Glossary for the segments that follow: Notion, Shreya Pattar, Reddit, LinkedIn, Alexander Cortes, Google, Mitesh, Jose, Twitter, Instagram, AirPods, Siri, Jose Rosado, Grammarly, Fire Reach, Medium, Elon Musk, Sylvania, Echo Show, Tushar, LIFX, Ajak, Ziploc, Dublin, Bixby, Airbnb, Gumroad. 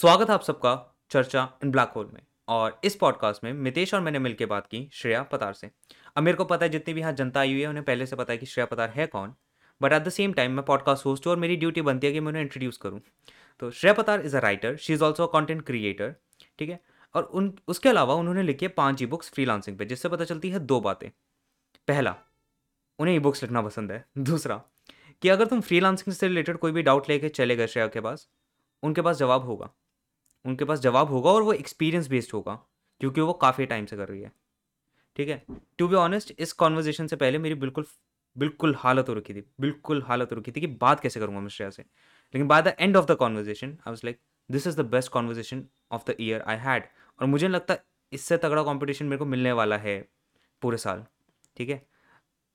स्वागत है आप सबका चर्चा इन ब्लैक होल में। और इस पॉडकास्ट में मितेश और मैंने मिलकर बात की श्रेया पतार से। अब मेरे को पता है जितनी भी यहाँ जनता आई हुई है उन्हें पहले से पता है कि श्रेया पतार है कौन, but at the same time मैं पॉडकास्ट होस्ट हूँ और मेरी ड्यूटी बनती है कि मैं उन्हें इंट्रोड्यूस करूँ। तो श्रेया पतार is a writer, she is also a content creator, ठीक है। और उसके अलावा उन्होंने लिखी है 5 ई बुक्स फ्रीलांसिंग पे, जिससे पता चलती है 2 बातें। पहला, उन्हें ई बुक्स लिखना पसंद है। दूसरा, कि अगर तुम फ्रीलांसिंग से रिलेटेड कोई भी डाउट लेके चले गए श्रेया के पास, उनके पास जवाब होगा और वो एक्सपीरियंस बेस्ड होगा क्योंकि वो काफ़ी टाइम से कर रही है, ठीक है। टू बी ऑनेस्ट, इस कॉन्वर्जेशन से पहले मेरी बिल्कुल हालत हो रखी थी कि बात कैसे करूँगा मैं श्रेया से। लेकिन by the end of the conversation I was like, this is the best conversation of the year I had. और मुझे लगता है इससे तगड़ा कॉम्पिटिशन मेरे को मिलने वाला है पूरे साल, ठीक है।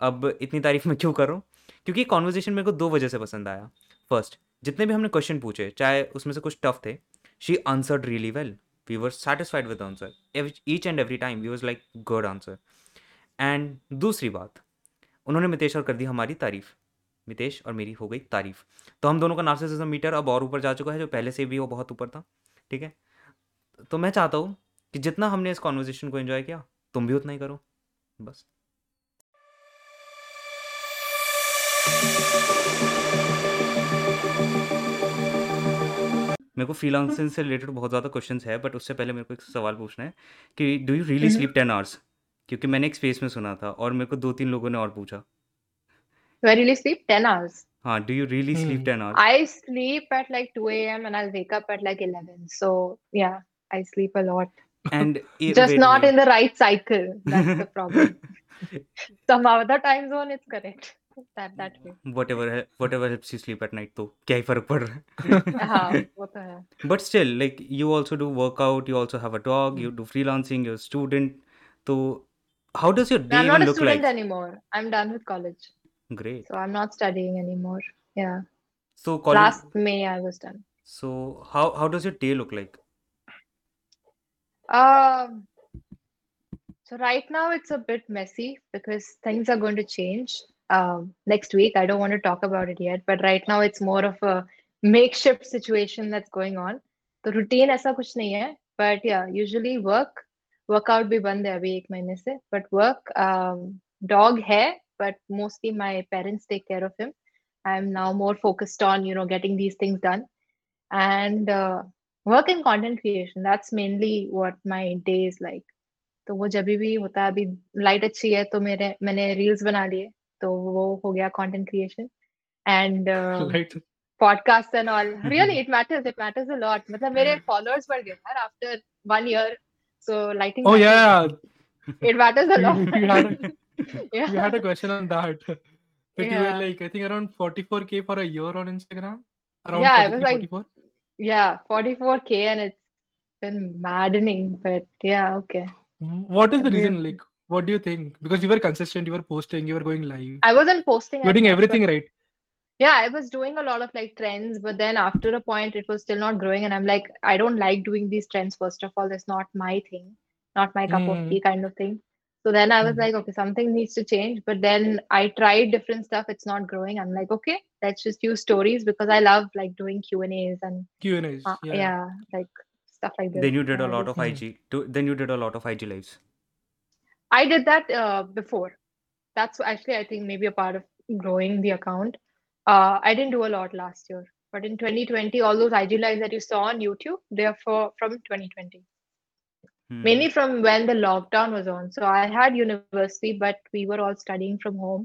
अब इतनी तारीफ मैं क्यों कर रहा हूँ, क्योंकि कॉन्वर्जेशन मेरे को 2 वजह से पसंद आया। फर्स्ट, जितने भी हमने क्वेश्चन पूछे, चाहे उसमें से कुछ टफ थे, she answered really well. We were satisfied with answer each and every time, we was like good answer. And दूसरी बात, उन्होंने मितेश और कर दी हमारी तारीफ, मितेश और मेरी हो गई तारीफ। तो हम दोनों का नार्सिसिज्म मीटर अब और ऊपर जा चुका है, जो पहले से भी वो बहुत ऊपर था, ठीक है। तो मैं चाहता हूँ कि जितना हमने इस कॉन्वर्जेशन को एंजॉय किया तुम भी उतना ही करो, बस। मेरे को फ्रीलांसिंग से रिलेटेड बहुत ज़्यादा क्वेश्चंस है, बट उससे पहले मेरे को एक सवाल पूछना है कि do you really sleep 10 hours? क्योंकि मैंने एक स्पेस में सुना था और मेरे को 2-3 लोगों ने और पूछा। I really sleep 10 hours. Huh, do you really sleep 10 hours? I sleep at like 2 a.m. and I'll wake up at like 11. So yeah, I sleep a lot. And just not in the right cycle. That's the problem. Somehow the time zone is correct. That way. Whatever helps you sleep at night, तो क्या ही फर्क पड़ रहा है? हाँ, वो तो है. But still, like you also do workout, you also have a dog, you do freelancing, you're a student. So how does your day even look like? I'm not a student anymore. I'm done with college. Great. So I'm not studying anymore. Yeah. So college, last May I was done. So how does your day look like? So right now it's a bit messy because things are going to change next week. I don't want to talk about it yet, but right now it's more of a makeshift situation that's going on. The routine aisa kuch nahi hai, but yeah, usually workout bhi band hai abhi 1 महीने se, but work, dog hai. But mostly my parents take care of him. I'm now more focused on, getting these things done. And work in content creation. That's mainly what my day is like. So वो जब भी होता है, अभी light अच्छी है तो मैंने reels बना लिए, तो वो हो गया content creation. And podcasts and all. Really, it matters a lot. मतलब मेरे followers बढ़ गए यार after 1 year. So lighting. Oh yeah. It matters a lot. Yeah. You had a question on that. But yeah. You were like, I think around 44k for a year on Instagram. I was like, 44? Yeah, 44k, and it's been maddening. But yeah, okay. What is the reason? Like, what do you think? Because you were consistent, you were posting, you were going live. I wasn't posting. You were doing everything right. Yeah, I was doing a lot of like trends, but then after a point, it was still not growing, and I'm like, I don't like doing these trends. First of all, that's not my thing, not my cup of tea kind of thing. So then I was like, okay, something needs to change. But then I tried different stuff. It's not growing. I'm like, okay, let's just use stories because I love like doing Q&As and Q&As. Yeah, like stuff like that. Then you did a lot of IG. Then you did a lot of IG lives. I did that before. That's actually, I think, maybe a part of growing the account. I didn't do a lot last year. But in 2020, all those IG lives that you saw on YouTube, they are from 2020. Mainly from when the lockdown was on. So I had university, but we were all studying from home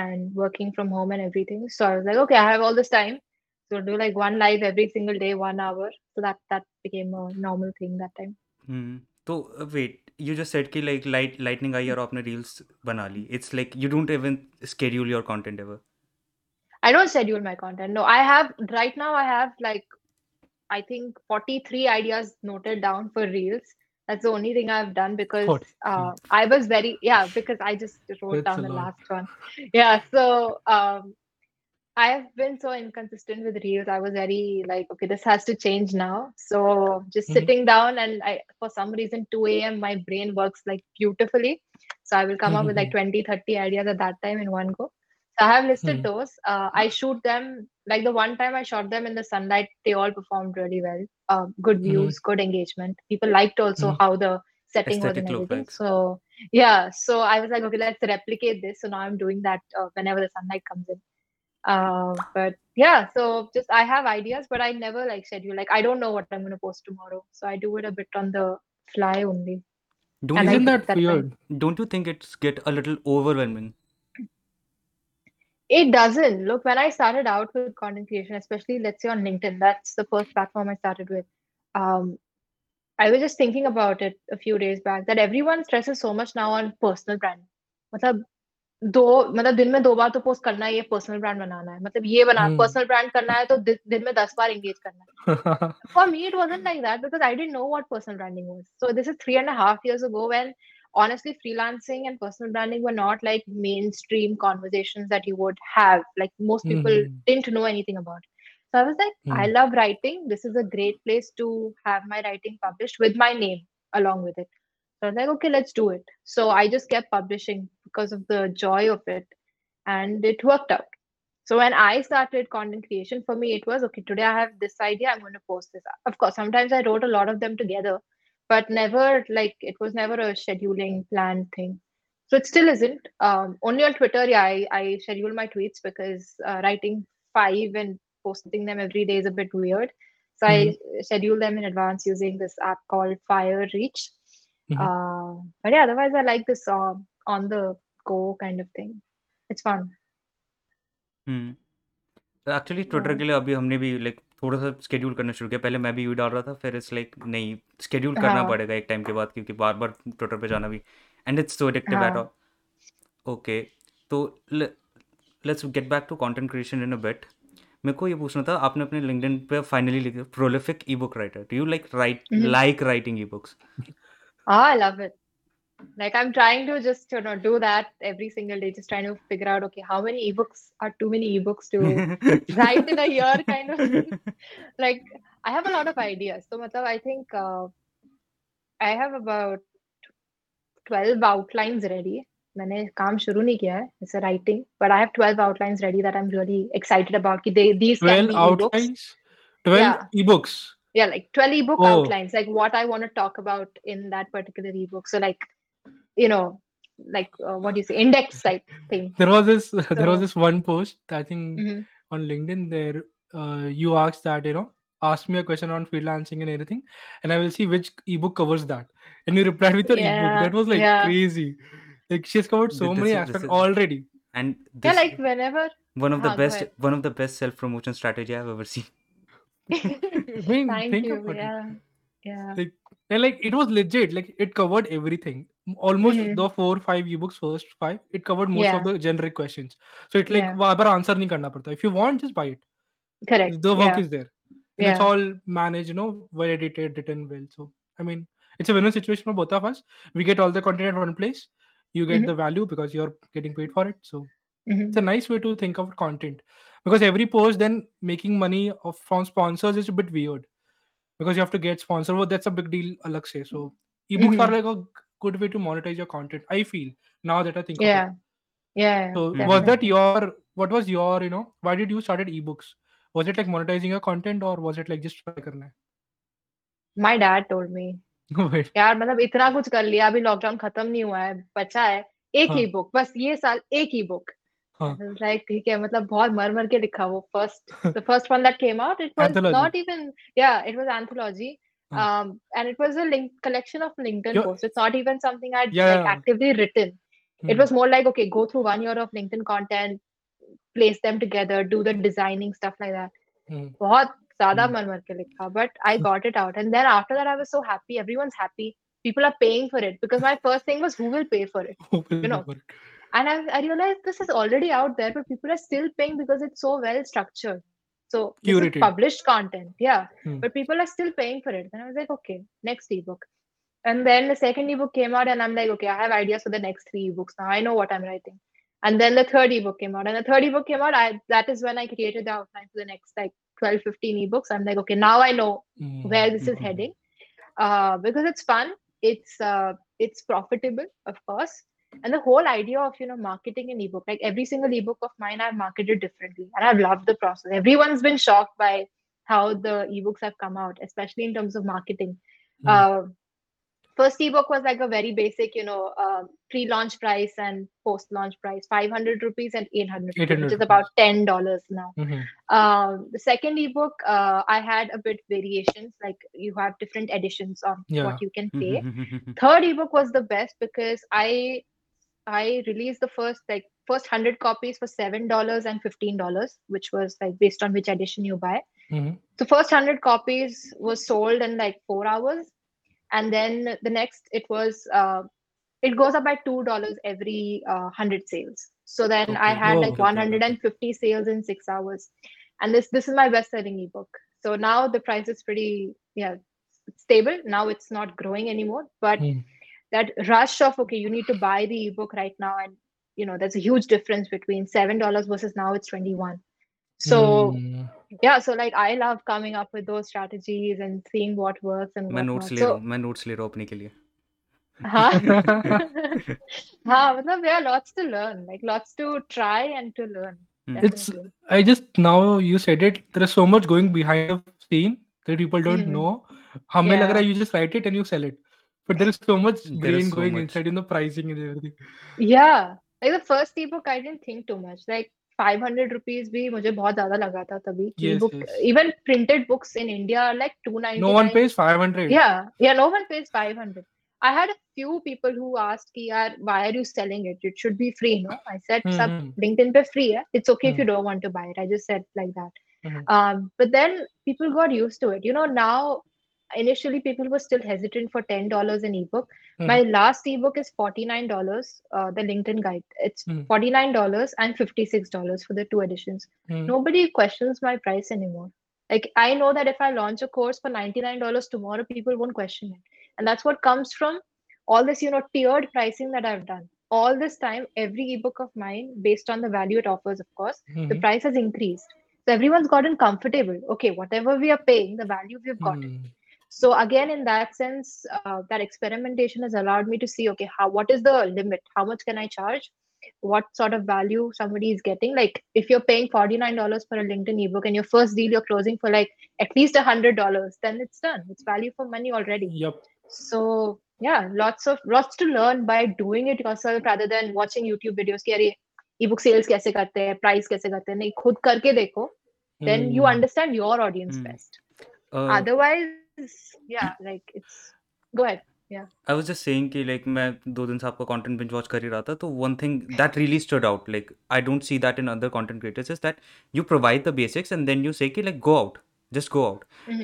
and working from home and everything. So I was like, okay, I have all this time. So do like 1 live every single day, 1 hour. So that became a normal thing that time. So wait, you just said ki like lightning aayi aur aapne reels bana li. It's like you don't even schedule your content ever. I don't schedule my content. No, I have like, I think 43 ideas noted down for reels. That's the only thing I've done because I was very, because I just wrote down the last one. Yeah, so I've been so inconsistent with reels. I was very like, okay, this has to change now. So just sitting down and for some reason, 2 a.m., my brain works like beautifully. So I will come up with like 20-30 ideas at that time in one go. So I have listed those. I shoot them, like the one time I shot them in the sunlight, they all performed really well. Good views, good engagement. People liked also how the setting aesthetic was and everything. So yeah, so I was like, okay, let's replicate this. So now I'm doing that whenever the sunlight comes in. But yeah, so just I have ideas, but I never like schedule. Like I don't know what I'm going to post tomorrow. So I do it a bit on the fly only. Isn't that weird? Don't you think it's get a little overwhelming? It doesn't. Look, when I started out with content creation, especially let's say on LinkedIn, that's the first platform I started with. I was just thinking about it a few days back that everyone stresses so much now on personal brand. मतलब दिन में 2 बार तो post करना है, ये personal brand बनाना है, मतलब ये बना पर्सनल ब्रांड करना है तो दिन में 10 बार एंगेज करना है. For me it wasn't like that because I didn't know what personal branding was. So this is 3.5 years ago when honestly freelancing and personal branding were not like mainstream conversations that you would have. Like most people didn't know anything about. So I was like, I love writing. This is a great place to have my writing published with my name along with it. So I was like, okay, let's do it. So I just kept publishing because of the joy of it. And it worked out. So when I started content creation, for me, it was, okay, today I have this idea. I'm going to post this. Of course, sometimes I wrote a lot of them together, but never like it was never a scheduling plan thing. So it still isn't. Only on Twitter, yeah, I schedule my tweets because writing 5 and posting them every day is a bit weird. So I schedule them in advance using this app called Fire Reach. But yeah, otherwise I like this on the go kind of thing. It's fun. Actually Twitter के लिए अभी हमने भी like थोड़ा सा schedule करना शुरू किया. पहले मैं भी यू डाल रहा था, फिर it's like नहीं schedule करना पड़ेगा एक time के बाद, क्योंकि बार बार Twitter पे जाना भी and it's so addictive at all. Okay, तो let's get back to content creation in a bit. मेरे को ये पूछना था, आपने अपने लिंक्डइन पे फाइनली लिखा prolific E book writer. Do you like writing e books? I love it. Like I'm trying to just, you know, do that every single day, just trying to figure out, okay, how many ebooks are too many ebooks to write in a year kind of thing. Like I have a lot of ideas. So I think I have about 12 outlines ready. मैंने काम शुरू नहीं किया है, it's a writing, but I have 12 outlines ready that I'm really excited about. These 12 outlines? 12 yeah. ebooks? Yeah, like 12 ebook outlines, like what I want to talk about in that particular ebook. So like, you know, like what do you say, index type thing. There was this one post, I think on LinkedIn, there you asked that, you know, ask me a question on freelancing and everything, and I will see which ebook covers that. And you replied with your ebook. That was like crazy. Like she's covered so many aspects already. And this, like whenever one of the best self-promotion strategy I've ever seen. Thank you. Yeah. Like it was legit. Like it covered everything. Almost the 4-5 ebooks, first 5, it covered most of the generic questions. So it like बार-बार answer नहीं करना पड़ता. If you want, just buy it. Correct. The work is there. And it's all managed, you know, well edited, written well. So I mean, it's a win-win situation for both of us. We get all the content at one place. You get the value because you're getting paid for it. So it's a nice way to think of content. Because every post then making money from sponsors is a bit weird. Because you have to get sponsors. Well, that's a big deal, Alexey. So ebooks are like a good way to monetize your content, I feel, now that I think of it. Yeah. So was that what was your, you know, why did you started ebooks? Was it like monetizing your content or was it like just try karna hai? My dad told me. यार मतलब इतना कुछ कर लिया, अभी lockdown खत्म नहीं हुआ है, बचा है एक ही बुक, बस ये साल एक ही बुक. Like ठीक है, मतलब बहुत मर मर के लिखा वो the first one that came out, it was anthology. Not even it was anthology. And it was a collection of LinkedIn posts. It's not even something I'd like actively written. It was more like, okay, go through 1 year of LinkedIn content, place them together, do the designing, stuff like that. बहुत ज़्यादा मर मर के लिखा, but I got it out. And then after that I was so happy. Everyone's happy. People are paying for it because my first thing was who will pay for it? You know. And I realized this is already out there, but people are still paying because it's so well structured. So it's published content. Yeah. But people are still paying for it. And I was like, okay, next ebook. And then the second ebook came out and I'm like, okay, I have ideas for the next 3 ebooks now. I know what I'm writing. And then the third ebook came out. That is when I created the outline for the next like 12, 15 ebooks. I'm like, okay, now I know where this is heading. Because it's fun. It's profitable, of course. And the whole idea of, you know, marketing an ebook, like every single ebook of mine, I've marketed differently and I've loved the process. Everyone's been shocked by how the ebooks have come out, especially in terms of marketing. First ebook was like a very basic, you know, pre-launch price and post-launch price, 500 rupees and 800 rupees, which is about $10 now. The second ebook, I had a bit variations, like you have different editions of what you can pay. Third ebook was the best because I released the first 100 copies for $7 and $15, which was like based on which edition you buy. The first 100 copies was sold in like 4 hours. And then the next, it was, it goes up by $2 every 100 sales. So then I had 150 sales in 6 hours. And this is my best-selling ebook. So now the price is pretty, stable. Now it's not growing anymore. But that rush of, okay, you need to buy the ebook right now. And, you know, there's a huge difference between $7 versus now it's $21. So so like I love coming up with those strategies and seeing what works and what not. There are lots to learn, like lots to try and to learn. I just now you said it. There is so much going behind the scene that people don't know. Lag raha, you just write it and you sell it, but there is so much brain going inside in the pricing and everything. Yeah, like the first ebook, I didn't think too much. Like 500 rupees भी मुझे बहुत ज़्यादा लगा था तभी कि book, even printed books in India are like 299. No one pays 500. Yeah, no one pays 500. I had a few people who asked कि यार, why are you selling it? It should be free, no? I said सब LinkedIn पे free है. It's okay if you don't want to buy it. I just said like that. But then people got used to it. You know, now initially people were still hesitant for $10 an ebook. My last ebook is $49, the LinkedIn guide. It's $49 and $56 for the two editions. Nobody questions my price anymore. Like I know that if I launch a course for $99 tomorrow, people won't question it. And that's what comes from all this, you know, tiered pricing that I've done. All this time, every ebook of mine, based on the value it offers, of course, the price has increased. So everyone's gotten comfortable. Okay, whatever we are paying, the value we've gotten. So again, in that sense, that experimentation has allowed me to see, okay, what is the limit? How much can I charge? What sort of value somebody is getting? Like if you're paying $49 for a LinkedIn ebook and your first deal you're closing for like at least $100, then it's done. It's value for money already. So yeah, lots to learn by doing it yourself rather than watching YouTube videos. Ki, "Arey, ebook sales kaise karte hai? Price kaise karte hai?" Nahin, khud karke dekho. Then you understand your audience best. Otherwise, go ahead. I was just saying कि like मैं 2 दिन से आपका content binge watch कर ही रहा था तो one thing that really stood out, like I don't see that in other content creators, is that you provide the basics and then you say कि like go out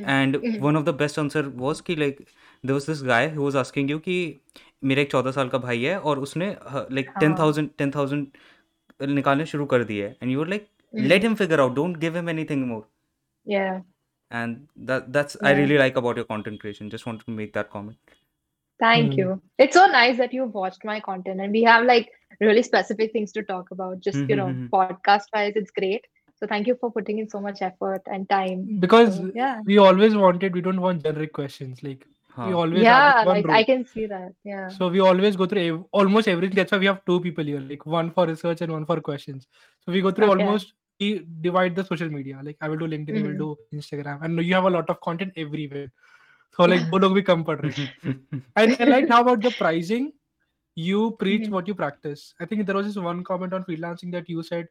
and one of the best answer was कि like there was this guy who was asking you कि मेरा एक 14 साल का भाई है और उसने like 10,000 निकालने शुरू कर दिए and you were like let him figure out, don't give him anything more. And that's I really like about your content creation. Just wanted to make that comment. Thank you. It's so nice that you've watched my content and we have like really specific things to talk about. Just, you know, podcast wise, it's great. So thank you for putting in so much effort and time. Because we always wanted, we don't want generic questions. Like we always have one like, I can see that. So we always go through almost everything. That's why we have two people here, like one for research and one for questions. So we go through almost divide the social media. Like I will do LinkedIn, I will do Instagram, and you have a lot of content everywhere. So like, wo log bhi kam pad rahe hain. And like, how about the pricing? You preach what you practice. I think there was this one comment on freelancing that you said.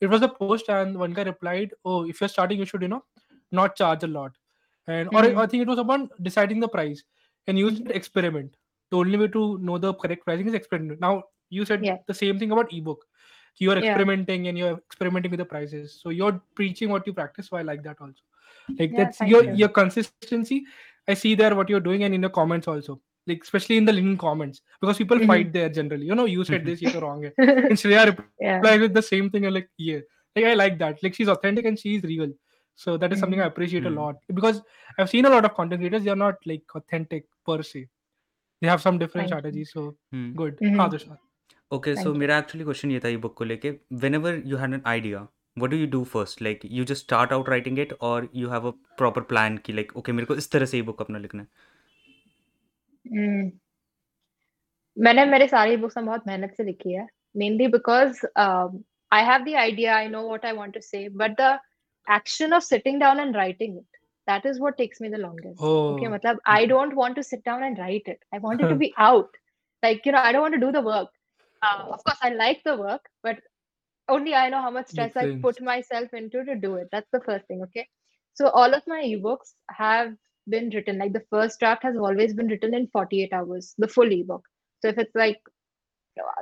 It was a post, and one guy replied, "Oh, if you're starting, you should, you know, not charge a lot." And or I think it was upon deciding the price and you should experiment. The only way to know the correct pricing is experiment. Now you said the same thing about ebook. You are experimenting and you're experimenting with the prices. So you're preaching what you practice. So I like that also. Like that's your consistency. I see there what you're doing and in the comments also. Like especially in the LinkedIn comments. Because people fight there generally. You know, you said this, you're wrong. And Shreya replies with the same thing. You're like, Like I like that. Like she's authentic and she's real. So that is something I appreciate a lot. Because I've seen a lot of content creators, they're not like authentic per se. They have some different strategies. So good. Okay, so my actually question ये था ये book को लेके. Whenever you had an idea, what do you do first? Like you just start out writing it, or you have a proper plan कि like okay मेरे को इस तरह से ये book अपना लिखना है. मैंने मेरे सारी बुक्स में बहुत मेहनत से लिखी है, mainly because I have the idea, I know what I want to say, but the action of sitting down and writing it, that is what takes me the longest. Oh. Okay, matlab, I don't want to sit down and write it. I want it to be out. Like, you know, I don't want to do the work. Of course, I like the work, but only I know how much stress I put myself into to do it. That's the first thing, okay? So all of my ebooks have been written, like the first draft has always been written in 48 hours, the full ebook. So if it's like,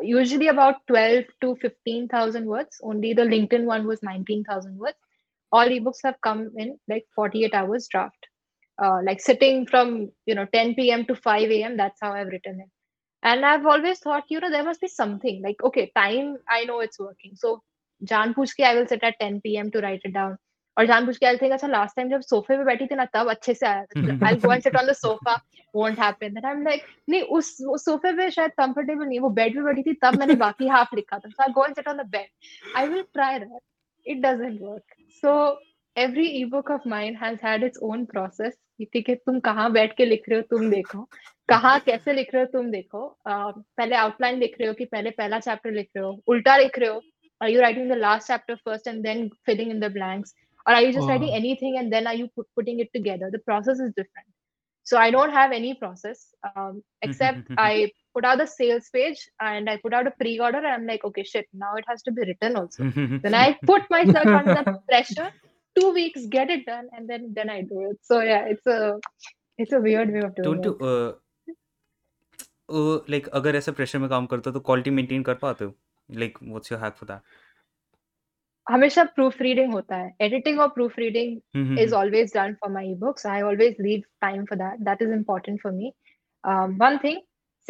usually about 12 to 15,000 words. Only the LinkedIn one was 19,000 words. All ebooks have come in like 48 hours draft. Like sitting from, 10 p.m. to 5 a.m. That's how I've written it. And I've always thought, there must be something. Like, okay, time, I know it's working. So, Jaan Poochke, I will sit at 10 p.m. to write it down. Or Jaan Poochke, I'll think, acha, last time jab sofa pe baiti thi na, tab achhe se aaya tha. I'll go and sit on the sofa. Won't happen. Then I'm like, nahi, us sofa pe shayad comfortable nahi. Wo bed pe baiti thi, tab maine baaki half likha tha. So I'll go and sit on the bed. I will try that. It doesn't work. So every ebook of mine has had its own process. कि तुम कहाँ बैठ के लिख रहे हो तुम देखो, कहाँ कैसे लिख रहे हो तुम देखो, पहले आउटलाइन लिख रहे हो कि पहले पहला चैप्टर लिख रहे हो, उल्टा लिख रहे हो, are you writing the last chapter first and then filling in the blanks, or are you just writing anything and then are you putting it together? The process is different. So I don't have any process except I put out the sales page and I put out a pre-order and I'm like, okay, shit, now it has to be written also. Then I put myself under the pressure. 2 weeks, get it done, and then I do it. So yeah, it's a weird way of doing it. Don't like अगर ऐसे pressure में काम करते हो तो quality maintain कर पाते हो? Like what's your hack for that? हमेशा proofreading होता है. Editing or proofreading is always done for my ebooks. I always leave time for that. That is important for me. One thing.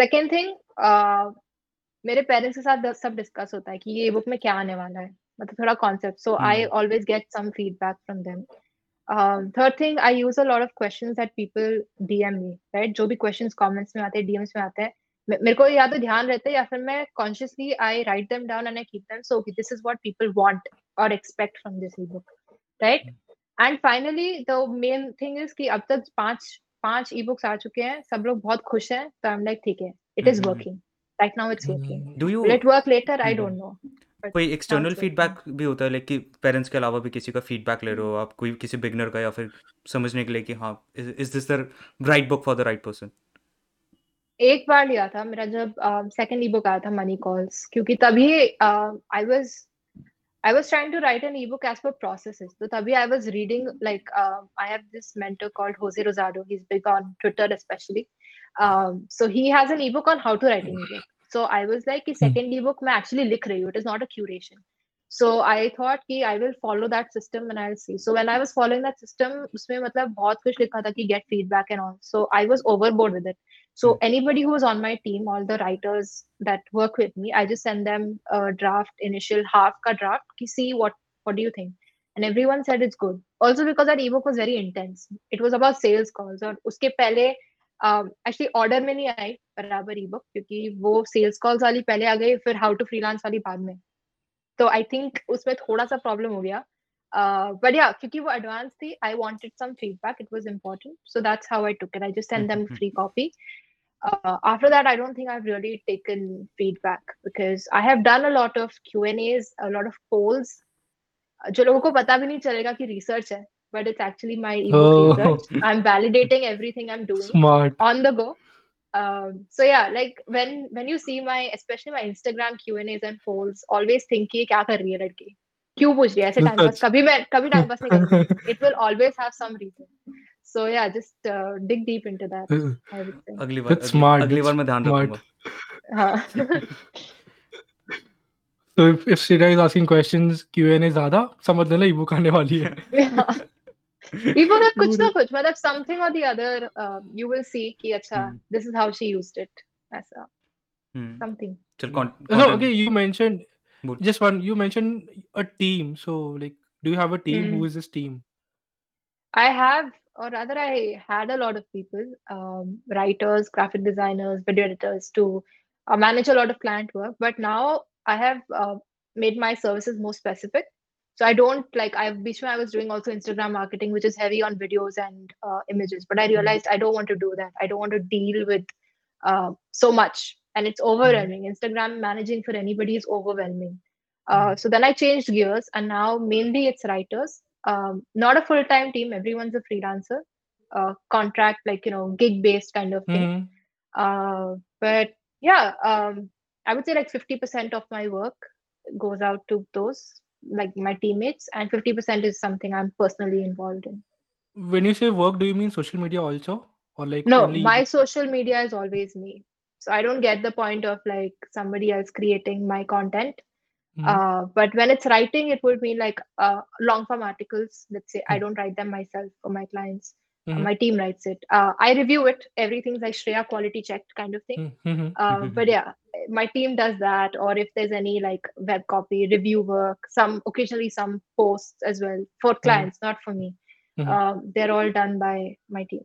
Second thing, मेरे parents के साथ सब discuss होता है कि ये ebook में क्या आने वाला है. मतलब थोड़ा concept. So I always get some feedback from them. Third thing, I use a lot of questions that people DM me, right? जो भी questions comments में आते हैं, DMs में आते हैं, मेरे को या तो ध्यान रहता है या फिर मैं consciously I write them down and I keep them. So this is what people want or expect from this ebook, right? And finally, the main thing is कि अब तक पांच ebooks आ चुके हैं, सब लोग बहुत खुश हैं. So I'm like, ठीक है, it is working. Right now it's working. Will it work later? I don't know. कोई एक्सटर्नल फीडबैक भी होता है, लाइक कि पेरेंट्स के अलावा भी किसी का फीडबैक ले रहे हो आप, कोई किसी बिगिनर का, या फिर समझने के लिए कि हाँ is this the right book for the right person? एक बार लिया था मेरा जब सेकंड ई बुक आया था मनी कॉल्स, क्योंकि तभी I was trying to write an ebook as per processes. तो तभी I was reading like I have this mentor called Jose Rosado, he is big on Twitter especially, so he has an ebook on how to write an ebook. So I was like, कि second ebook मैं actually लिख रही हूँ. It is not a curation. So I thought कि I will follow that system and I'll see. So when I was following that system, उसमें मतलब बहुत कुछ लिखा था कि get feedback and all. So I was overboard with it. So anybody who was on my team, all the writers that work with me, I just send them a draft, initial half का draft, कि see what do you think? And everyone said it's good. Also because that ebook was very intense. It was about sales calls. और उसके पहले actually order में नहीं आई बराबर ई book, क्योंकि वो सेल्स कॉल्स वाली पहले आ गई, फिर हाउ टू फ्रीलांस वाली बाद में. तो आई थिंक उसमें थोड़ा सा प्रॉब्लम हो गया, बट या क्योंकि वो एडवांस थी, I wanted some feedback, it was important. So that's how I took it. I just send them free copy. After that, I don't think I've really taken feedback because I have done a lot of Q&As, a lot of polls. जो लोगों को पता भी नहीं चलेगा कि research है, but it's actually my ebook research. I'm validating everything I'm doing on the go. So yeah, like when you see my, especially my Instagram Q&As and polls, always think कि क्या कर रही है लड़की, क्यों पूछ रही है ऐसे टाइम पास, कभी टाइम पास नहीं करती. It will always have some reason. So yeah, just dig deep into that. अगली बार मैं ध्यान रखूंगा. हाँ. So if Shreya is asking questions, Q&A ज़्यादा, समझ लेना ebook आने वाली है. Ebook में कुछ ना कुछ, मतलब something or the other, you will see कि अच्छा, this is how she used it, ऐसा, something. No, okay, you mentioned a team. So like, do you have a team? Who is this team? I have, or rather I had a lot of people, writers, graphic designers, video editors to manage a lot of client work. But now I have made my services more specific. So I don't like, I was doing also Instagram marketing, which is heavy on videos and images. But I realized I don't want to do that. I don't want to deal with so much. and it's overwhelming. Instagram managing for anybody is overwhelming. So then I changed gears, and now mainly it's writers, not a full-time team. Everyone's a freelancer, contract, like, you know, gig-based kind of thing. But yeah, I would say like 50% of my work goes out to those, like my teammates, and 50% is something I'm personally involved in. When you say work, do you mean social media also? Or like no, only... my social media is always me. So I don't get the point of like somebody else creating my content. But when it's writing, it would mean like long form articles. Let's say I don't write them myself for my clients. My team writes it. I review it. Everything's like Shreya quality checked kind of thing. But yeah, my team does that. Or if there's any like web copy, review work, some occasionally some posts as well for clients, not for me. They're all done by my team.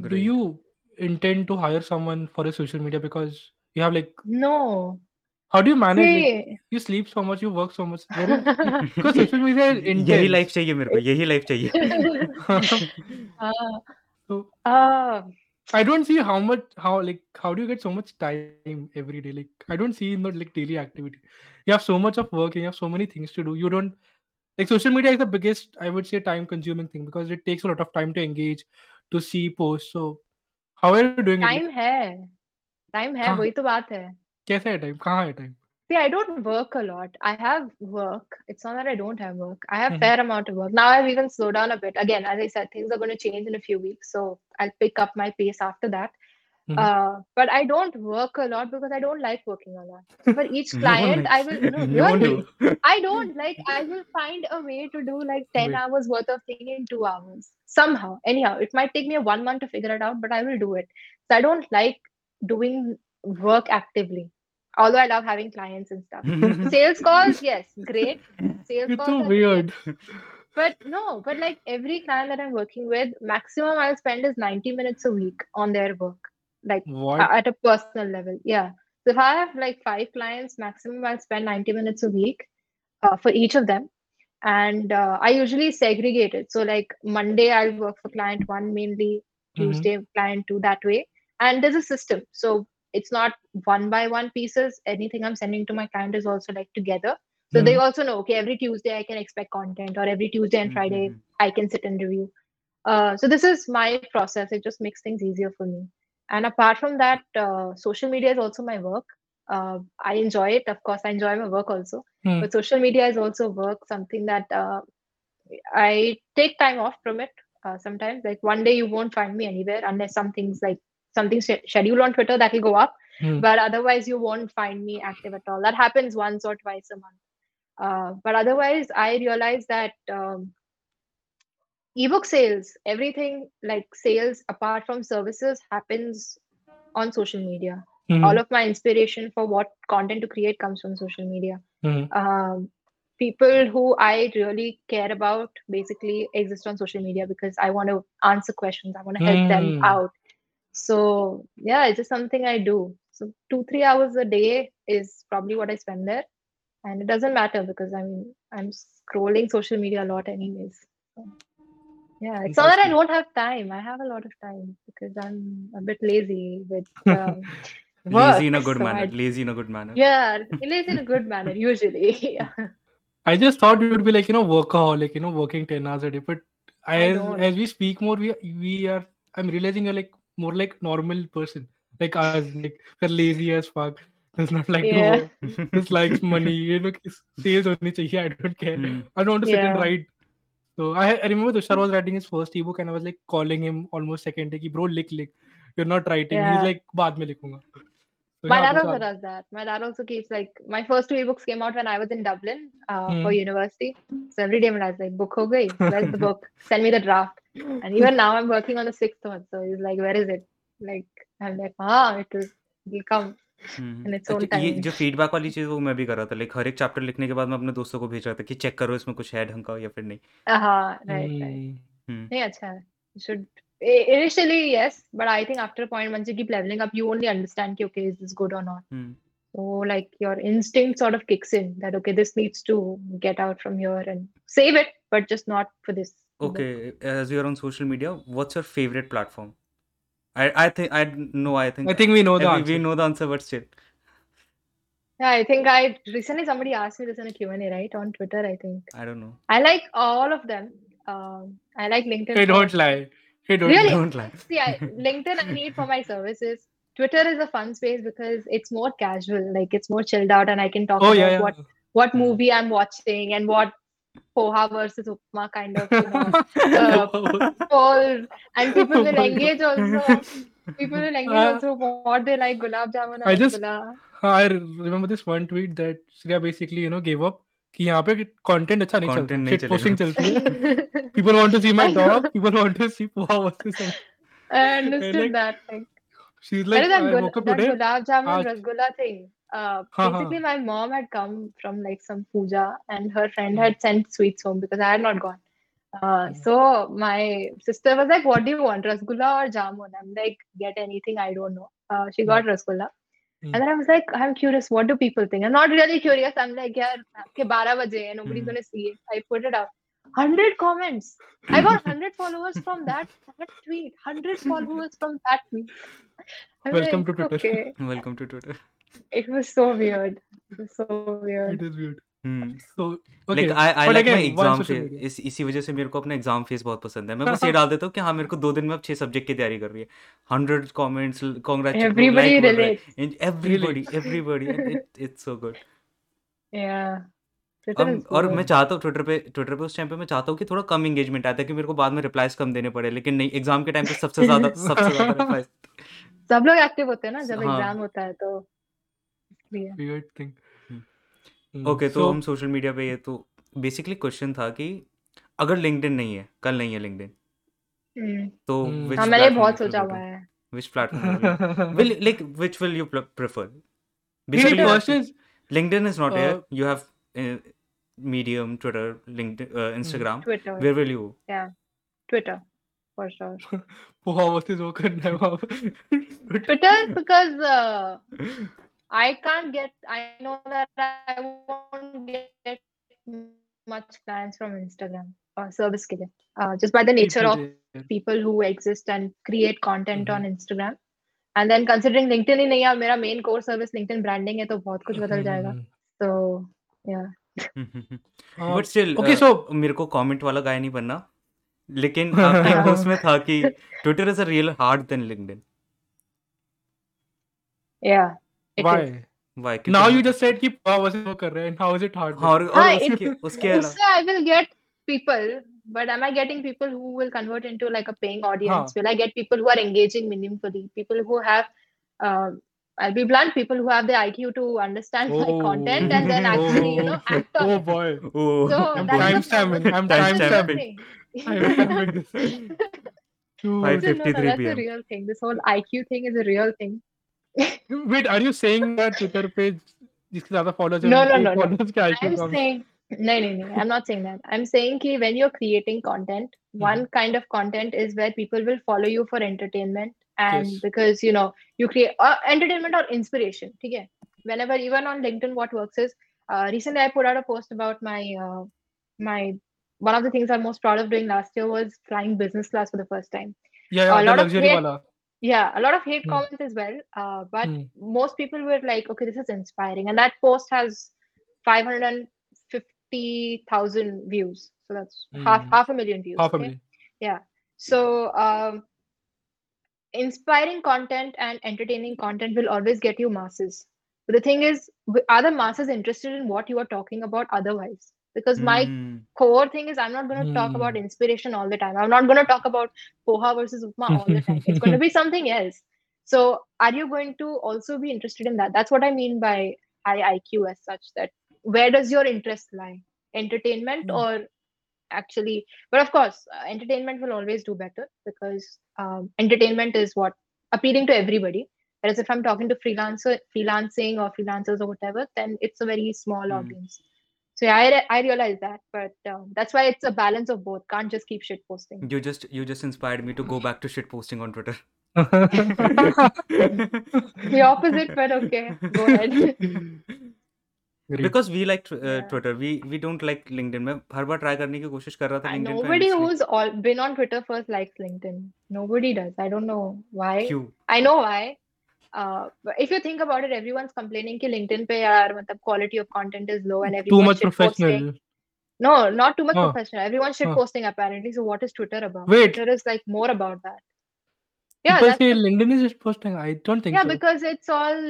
Great. Do you intend to hire someone for a social media, because you have like... No. How do you manage? Like, you sleep so much, you work so much. Because social media is intense. Yahi life chahiye mere ko. Yahi life chahiye. I don't see how do you get so much time every day? Like, I don't see in the like daily activity. You have so much of work. You have so many things to do. You don't like social media is the biggest, I would say, time consuming thing, because it takes a lot of time to engage, to see posts. So how are you doing? Time hai. वही तो बात है. कैसे है time? कहाँ है time? See, I don't work a lot. I have work. It's not that I don't have work. I have fair amount of work. Now I've even slowed down a bit. Again, as I said, things are going to change in a few weeks. So I'll pick up my pace after that. But I don't work a lot because I don't like working a lot. For each client, I will... I don't like... I will find a way to do like 10 hours worth of thing in 2 hours. Somehow. Anyhow, it might take me 1 month to figure it out, but I will do it. So I don't like doing work actively. Although I love having clients and stuff. Sales calls, yes, great. Sales calls are weird. But like every client that I'm working with, maximum I'll spend is 90 minutes a week on their work. Like at a personal level. Yeah. So if I have like 5 clients, maximum I'll spend 90 minutes a week for each of them. And I usually segregate it. So like Monday, I'll work for client 1 mainly, Tuesday, client 2, that way. And there's a system. So it's not 1 by 1 pieces. Anything I'm sending to my client is also like together. So they also know, okay, every Tuesday I can expect content, or every Tuesday and Friday I can sit and review. So this is my process. It just makes things easier for me. And apart from that, social media is also my work. I enjoy it. Of course, I enjoy my work also. But social media is also work, something that I take time off from it sometimes. Like one day you won't find me anywhere unless something's like, something scheduled on Twitter that will go up, but otherwise you won't find me active at all. That happens once or twice a month. But otherwise, I realized that ebook sales, everything like sales apart from services happens on social media. All of my inspiration for what content to create comes from social media. People who I really care about basically exist on social media because I want to answer questions. I want to help them out. So yeah, it's just something I do. So 2-3 hours a day is probably what I spend there. And it doesn't matter because I mean, I'm scrolling social media a lot anyways. So, yeah, it's not that I don't have time. I have a lot of time because I'm a bit lazy with work. Lazy in a good manner. Yeah, lazy in a good manner, usually. I just thought you would be like, you know, workaholic, you know, working 10 hours a day. But as we speak more, we are, I'm realizing you're like, more like normal person like us, like they're lazy as fuck, does not like to work, just likes money, you know, sales only chahiye, I don't care, I don't want to sit and write. So I remember Tushar was writing his first ebook and I was like calling him almost second day, bro, lick, you're not writing. He's like, baad mein likhunga. So my dad also does that. My dad also keeps like, my first 2 ebooks came out when I was in Dublin for university. So every day when I was like, book ho gayi, where's the book? Send me the draft. And even now I'm working on the 6th one. So he's like, where is it? Like, I'm like, it will come in its own time. जो feedback वाली चीज वो मैं भी कर रहा था, like हर एक chapter लिखने के बाद मैं अपने दोस्तों को भेज रहा था कि चेक करो इसमें कुछ है ढंग का या फिर नहीं. नहीं अच्छा है. Initially, yes, but I think after a point, once you keep leveling up, you only understand, okay, is this good or not? So like your instinct sort of kicks in that, okay, this needs to get out from here and save it, but just not for this. Okay, as you're on social media, what's your favorite platform? I think we know the answer, but still. Yeah, I think I recently somebody asked me this in a Q&A, right? On Twitter, I think. I don't know. I like all of them. I like LinkedIn. Hey, don't lie. Don't lie. See, LinkedIn I need for my services. Twitter is a fun space because it's more casual, like it's more chilled out, and I can talk what movie I'm watching and what poha versus upma kind of, poll, and people will engage also. People will engage also what they like, gulab jamun. I remember this one tweet that Shreya basically gave up. कि यहाँ पे content अच्छा नहीं चलता, posting चलती है. People want to see my dog. People want to see poha versus upma. I understood that thing. She's like, I woke up today. That gulab jamun rasgulla thing. Basically, my mom had come from like some puja, and her friend had sent sweets home because I had not gone. So my sister was like, "What do you want, rasgulla or jamun?" I'm like, "Get anything. I don't know." She got rasgulla, and then I was like, "I'm curious. What do people think?" I'm not really curious. I'm like, "Yeah, it's 12 baje, and nobody's gonna see it." I put it out. 100 comments. I got 100 followers from that tweet. 100 followers from that tweet. Welcome to Twitter. Okay. Welcome to Twitter. It was so weird. It is weird. So, okay. Like, I like again, my exam face. इसी वजह से मेरे को अपना exam face बहुत पसंद है. मैं बस ये डाल देता हूँ कि हाँ, मेरे को 2 दिन में अब 6 subject की तैयारी कर रही है. 100 comments, congratulations. Everybody relates. Everybody. It's so good. Yeah. और मैं चाहता हूँ ट्विटर पे उस टाइम पे मैं चाहता हूँ कि थोड़ा कम एंगेजमेंट आता है कि मेरे को बाद में रिप्लाईज कम देने पड़े, लेकिन नहीं, एग्जाम के टाइम पे सबसे ज्यादा रिप्लाईज. सब लोग एक्टिव होते हैं ना जब एग्जाम होता है, तो weird thing. Okay, तो हम सोशल मीडिया पे, ये तो बेसिकली क्वेश्चन था कि अगर लिंक्डइन नहीं है, कल नहीं है लिंक्डइन, तो मैंने बहुत सोचा हुआ है which platform which will you prefer. Basically LinkedIn is not here, you have Medium, Twitter, LinkedIn, Instagram. Twitter. Where will you? Yeah, Twitter for sure. Wow, what is working now? Twitter, because I can't get. I know that I won't get much clients from Instagram or service ke liye. Just by the nature of people who exist and create content on Instagram, and then considering LinkedIn ही नहीं है, मेरा main core service LinkedIn branding है, तो बहुत कुछ बदल जाएगा. So. But still okay, so मेरे को कमेंट वाला गाय नहीं बनना, लेकिन आपके पोस्ट में था कि Twitter is a real hard than LinkedIn. या why now you just said कि वाज वो कर रहे हैं, हाउ इज इट हार्ड? और उसके I will get people, but am I getting people who will convert into like a paying audience? Will I get people who are engaging meaningfully, people who have I'll be blunt, people who have the IQ to understand my content and then actually, act on it. So that's I'm timestamping. That's a real thing. This whole IQ thing is a real thing. Wait, are you saying that Twitter page, जिसके ज़्यादा followers हैं, no. followers के IQ I'm saying, no, I'm not saying that. I'm saying कि when you're creating content, one kind of content is where people will follow you for entertainment. And because you create entertainment or inspiration, okay? Whenever, even on LinkedIn, what works is recently I put out a post about my one of the things I'm most proud of doing last year was flying business class for the first time. A lot of hate comments as well, but most people were like, okay, this is inspiring, and that post has 550,000 views, so that's half a million views. Half a million. Yeah. So. Inspiring content and entertaining content will always get you masses. But the thing is, are the masses interested in what you are talking about otherwise? Because my core thing is I'm not going to talk about inspiration all the time. I'm not going to talk about poha versus upma all the time. It's going to be something else. So are you going to also be interested in that? That's what I mean by high IQ as such, that where does your interest lie? Entertainment or actually, but of course, entertainment will always do better because entertainment is what appealing to everybody. Whereas if I'm talking to freelancers or whatever, then it's a very small audience. So yeah, I realize that, but that's why it's a balance of both. Can't just keep shit posting. You just inspired me to go back to shit posting on Twitter. The opposite, but okay, go ahead. Agreed. Because we like Yeah. Twitter, we don't like LinkedIn. मैं हर बार try करने की कोशिश कर रहा था LinkedIn पे, and Nobody it's like who's all been on Twitter first likes LinkedIn. Nobody does. I don't know why. क्यू. I know why. But if you think about it, everyone's complaining कि LinkedIn पे यार मतलब quality of content is low and Too everyone's much shit posting. professional. No, not too much Huh, professional. Everyone's shit huh. posting apparently. So what is Twitter about? Wait, Twitter is like more about that. Yeah, people that's say LinkedIn is just posting. I don't think so. because it's all,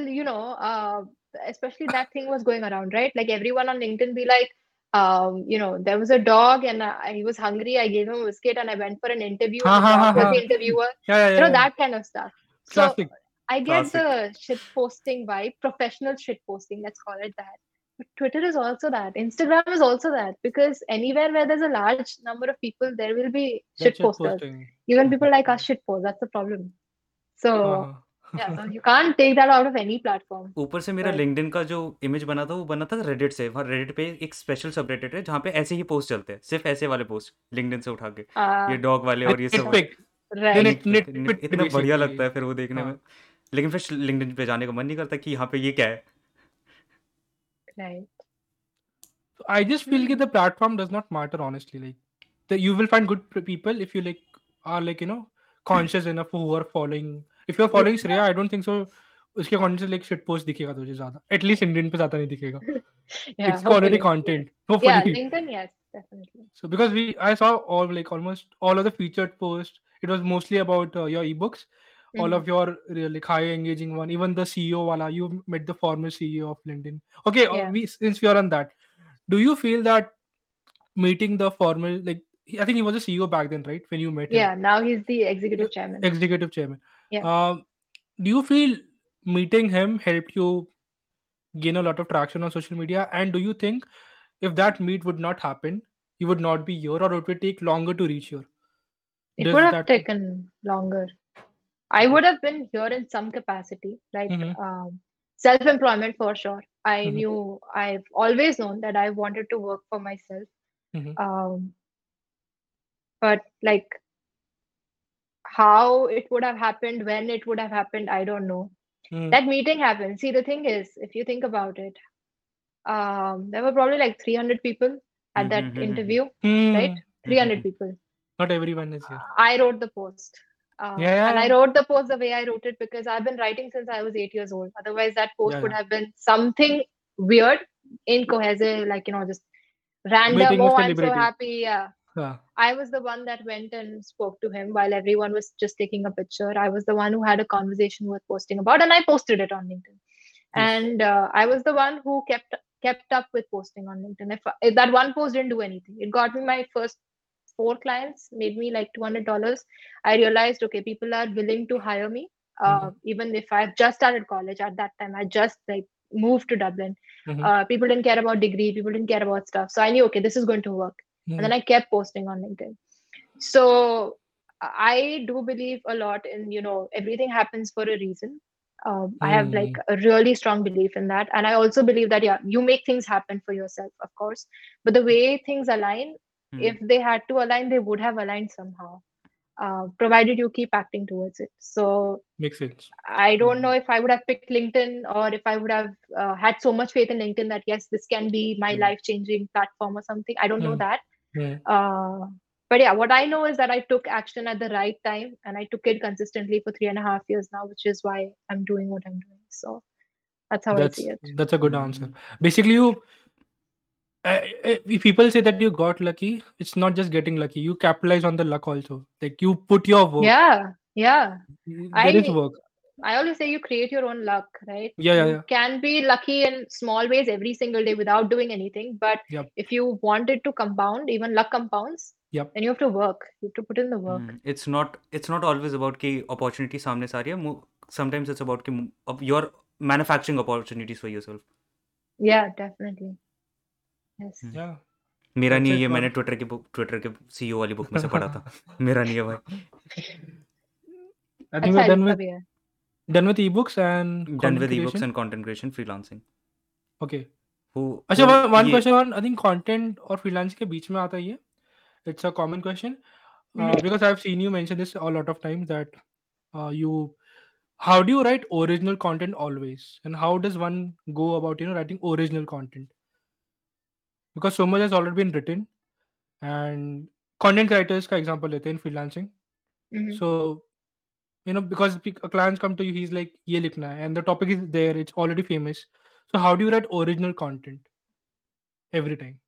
especially that thing was going around, right? Like everyone on LinkedIn be like, there was a dog and he was hungry. I gave him a biscuit and I went for an interview and Ha the ha ha dog was ha. the interviewer, Yeah, yeah, yeah. That kind of stuff. So Classic, I get classic. the shit posting vibe, professional shit posting, let's call it that. But Twitter is also that. Instagram is also that because anywhere where there's a large number of people, there will be That's shit just posters. posting. Even people like us shit post. That's the problem. So हाँ. yeah, so you can't take that out of any platform. ऊपर से मेरा But LinkedIn का जो image बना था वो बना था रेडिट से. वहाँ रेडिट पे एक स्पेशल सबरेडिट है जहाँ पे ऐसे ही पोस्ट चलते हैं, सिर्फ ऐसे वाले पोस्ट लिंक्डइन से उठा के, ये uh, डॉग वाले और ये सब वाले. Nitpick. They right. nitpick, nitpick nitpick इतना बढ़िया लगता है basically. फिर वो देखने में, हाँ. लेकिन फिर लिंक्डइन पे जाने का मन नहीं करता कि यहाँ पे ये क्या है. Right. So I just feel that the platform does not matter honestly. Like you will find good people if you like are like conscious enough who are following. If you're following Shreya, I don't think so. उसके content से like shit post दिखेगा तुझे ज्यादा. At least LinkedIn पे ज्यादा नहीं दिखेगा. Yeah, It's quality hopefully. content. Yeah, Hopefully. LinkedIn, yes, definitely. So because I saw all like almost all of the featured posts. It was mostly about your ebooks, all of Mm-hmm. your like high engaging one. Even the CEO wala, you met the former CEO of LinkedIn. Okay, Yeah. we since we are on that, do you feel that meeting the former like I think he was a CEO back then, right? When you met him, Yeah, now he's the executive chairman. executive chairman. Yeah. Um, Do you feel meeting him helped you gain a lot of traction on social media? And do you think if that meet would not happen, you would not be here, or it would take longer to reach here? It would Does have that? taken longer. I would have been here in some capacity, like Mm-hmm. Self employment for sure. Mm-hmm. I've always known that I wanted to work for myself. Mm-hmm. Um, But like how it would have happened, when it would have happened, I don't know. Mm. That meeting happened. See, the thing is, if you think about it, there were probably like 300 people at that Mm-hmm. interview, right? Mm. 300 people. Not everyone is here. I wrote the post. And I Yeah, wrote the post the way I wrote it because I've been writing since I was 8 years old. Otherwise, that post yeah, would yeah. have been something weird, incohesive, like, just random. Meeting Oh, with I'm so celebrity. happy. Yeah. Yeah. I was the one that went and spoke to him while everyone was just taking a picture. I was the one who had a conversation worth posting about, and I posted it on LinkedIn. Yes. And I was the one who kept up with posting on LinkedIn. If that one post didn't do anything, it got me my first 4 clients, made me like $200. I realized, okay, people are willing to hire me, Mm-hmm. Even if I've just started college at that time. I just like moved to Dublin. Mm-hmm. People didn't care about degree. People didn't care about stuff. So I knew, okay, this is going to work. And then Mm. I kept posting on LinkedIn. So I do believe a lot in, everything happens for a reason. I have like Mm. a really strong belief in that. And I also believe that, yeah, you make things happen for yourself, of course. But the way things align, if Mm. they had to align, they would have aligned somehow, provided you keep acting towards it. So Makes sense. I don't know Mm. if I would have picked LinkedIn or if I would have had so much faith in LinkedIn that, yes, this can be my Mm. life changing platform or something. I don't know Mm. that. Yeah. Uh, But yeah, what I know is that I took action at the right time and I took it consistently for 3.5 years now, which is why I'm doing what I'm doing. So that's how I That's see it. that's a good answer. Basically, you if people say that you got lucky, it's not just getting lucky. You capitalize on the luck also. Like you put your work. Yeah. There is I work. I always say you create your own luck, right? Yeah, yeah, You yeah. can be lucky in small ways every single day without doing anything. But Yep. if you want it to compound, even luck compounds, Yep. then you have to work. You have to put in the work. It's not always about कि opportunity सामने से आ रही है. Sometimes it's about कि you're manufacturing opportunities for yourself. Yeah, definitely. Yes. Hmm. Yeah. मेरा That's नहीं है it. ये, मैंने ट्विटर के सीईओ वाली बुक में से पढ़ा था. मेरा नहीं है भाई. I think we're अच्छा, done इसका with भी है. done with ebooks and Done content with ebooks creation. and content creation, freelancing. Okay. Who अच्छा one ये question और आई थिंक कंटेंट और फ्रीलांस के बीच में आता है ये. It's a common question hmm. because I've seen you mention this a lot of times that you how do you write original content always and how does one go about writing original content? because so much has already been written. And content writers का example लेते हैं in freelancing. Mm-hmm. So, because a client come to you, he's like, ये लिखना है, and the topic is there, it's already famous. So how do you write original content every time?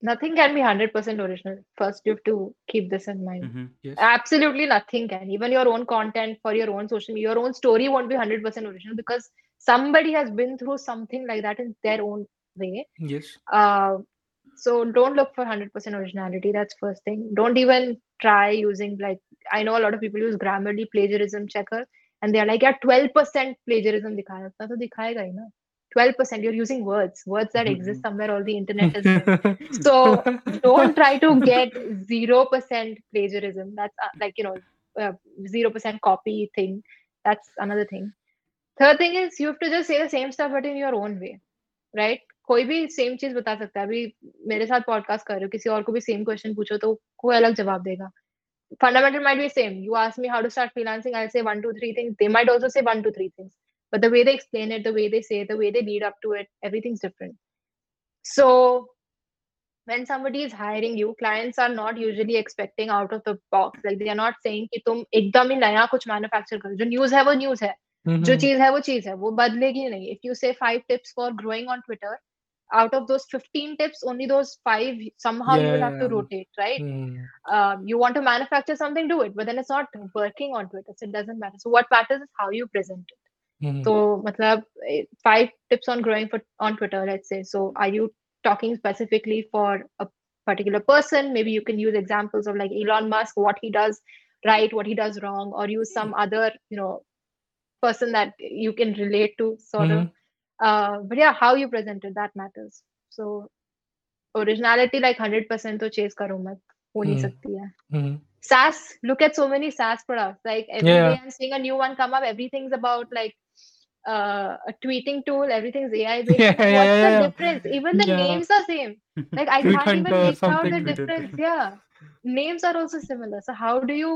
Nothing can be 100% original. First, you have to keep this in mind. Mm-hmm. Yes. Absolutely nothing can. Even your own content for your own social media, your own story won't be 100% original because somebody has been through something like that in their own way. Yes. So don't look for 100% originality. That's first thing. Don't even try using, like, I know a lot of people use Grammarly plagiarism checker and they're like, yeah, 12% plagiarism दिखाया, तो दिखाएगा ही ना. 12%, you're using words that exist somewhere on the internet as well. So don't try to get 0% plagiarism. That's 0% copy thing. That's another thing. Third thing is you have to just say the same stuff but in your own way, right? कोई भी same चीज बता सकता है. अभी मेरे साथ podcast कर रहे हो, किसी और को भी सेम क्वेश्चन पूछो तो कोई अलग जवाब देगा. Fundamental might be same. You ask me how to start freelancing, I will say 1 2 3 things. They might also say 1 2 3 things. But the way they explain it, the way they say it, the way they lead up to it, everything's different. So when somebody is hiring you, clients are not usually expecting out of the box. Like they are not saying कि तुम एकदम ही नया कुछ manufacture करो. जो news है वो news है, जो चीज है वो चीज है, वो बदलेगी नहीं. If you say 5 tips for growing on Twitter, out of those 15 tips, only those 5 somehow you will have to rotate, right? You want to manufacture something, do it, but then it's not working on Twitter, so it doesn't matter. So what matters is how you present it. So, matlab, 5 tips on growing on Twitter, let's say. So, are you talking specifically for a particular person? Maybe you can use examples of like Elon Musk, what he does right, what he does wrong, or use some other, person that you can relate to, sort of. But yeah, how you present it, that matters. So, originality, like 100% to chase karo mat, ho nahi sakti hai. SaaS, look at so many SaaS products. Like every day I'm seeing a new one come up. Everything's about like a tweeting tool, everything's AI based. What's the difference? Even the names are same. Like I can't even make out the difference. Yeah, names are also similar. So how do you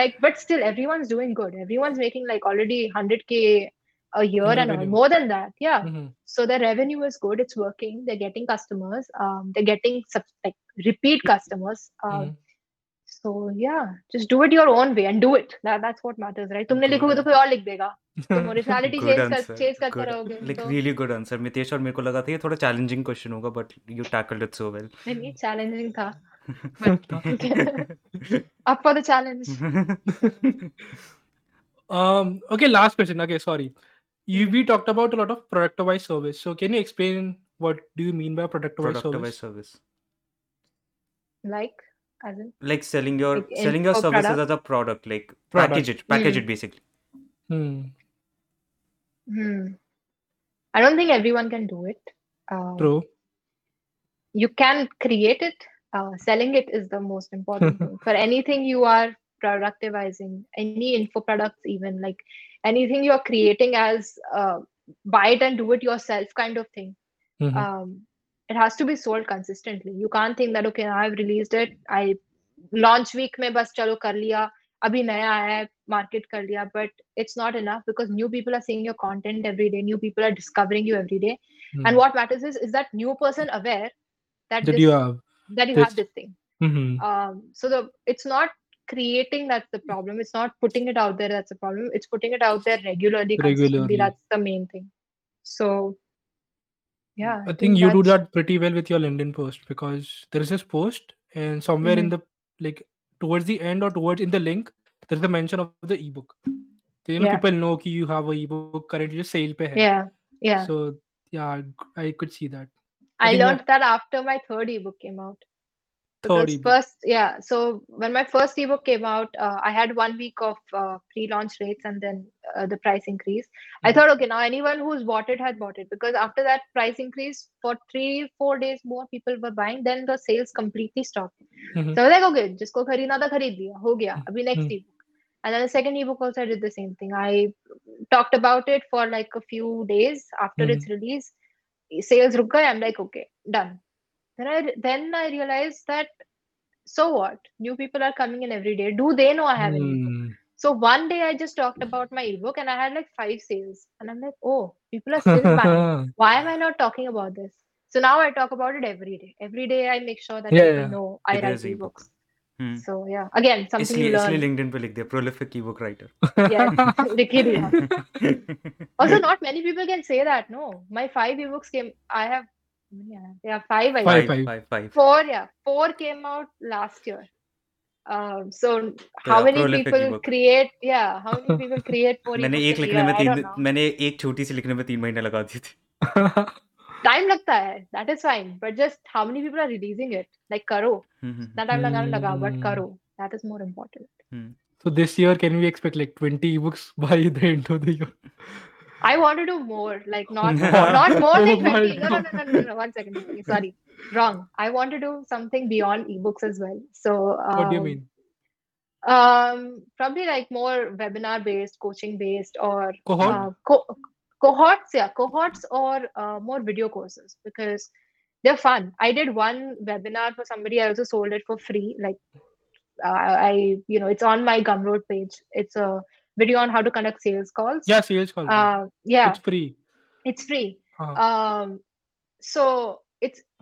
like? But still, everyone's doing good. Everyone's making like already 100K a year and more than that. Yeah. So the revenue is good. It's working. They're getting customers. They're getting like repeat customers. So yeah, just do it your own way and do it. That's what matters, right? तुमने लिखोगे तो कोई और लिख देगा. तुम originality chase करते रहोगे. Like really good answer, Mitesh. और मेरे को लगा था ये थोड़ा challenging question होगा, but you tackled it so well. नहीं, challenging था. Up for the challenge. Okay, last question. Okay, sorry. We talked about a lot of productivized service. So can you explain what do you mean by productivized service? Like? Like selling your services product? As a product, like package it basically. I don't think everyone can do it. True. You can create it. Selling it is the most important thing. For anything you are productivizing, any info products, even like anything you're creating as buy it and do it yourself kind of thing. It has to be sold consistently. You can't think that, okay, I've released it. I launch week mein bas chalo kar liya. Abhi naya aaya hai, market kar liya. But it's not enough because new people are seeing your content every day. New people are discovering you every day. And what matters is that new person aware that you have this thing. So it's not creating that's the problem. It's not putting it out there that's the problem. It's putting it out there regularly. That's the main thing. So... Yeah, I think you do that pretty well with your LinkedIn post because there is this post and somewhere in the towards the end or towards in the link there's the mention of the ebook. So, people know that you have an ebook currently just sale pe hai. Yeah. So yeah, I could see that. I learned that after my third ebook came out. So when my first ebook came out, I had 1 week of pre-launch rates and then the price increase. I thought, okay, now anyone who's bought it had bought it because after that price increase for 3-4 days more people were buying. Then the sales completely stopped. So I was like, okay, jisko khareedna tha khareed liya, ho gaya. Abhi next ebook. And then the second ebook also I did the same thing. I talked about it for like a few days after its release. Sales ruk gaye. I'm like, okay, done. Then I realized that, so what? New people are coming in every day. Do they know I have an ebook? So one day I just talked about my ebook and I had like 5 sales. And I'm like, oh, people are still buying. Why am I not talking about this? So now I talk about it every day. Every day I make sure that people know I write ebooks. So yeah, again, something you learn. Isliye LinkedIn पे लिख दिया, prolific ebook writer. Yeah, लिख दिया. Also, not many people can say that, no. My 5 ebooks came, I have, five. 4 came out last year. So how many people create 4 ebooks? मैंने एक छोटी सी लिखने में 3 महीने लगा दिए थे. Time लगता है, that is fine, but just how many people are releasing it? Like करो, ना time लगा, but करो, that is more important. So this year can we expect like 20 ebooks by the end of the year? I want to do more, like not more than 20. No, one second, sorry, wrong. I want to do something beyond ebooks as well. So what do you mean? Probably like more webinar based, coaching based, or cohorts or more video courses, because they're fun. I did one webinar for somebody. I also sold it for free. Like it's on my Gumroad page. It's a video on how to conduct sales calls. Yeah, sales calls. It's free. Uh-huh. So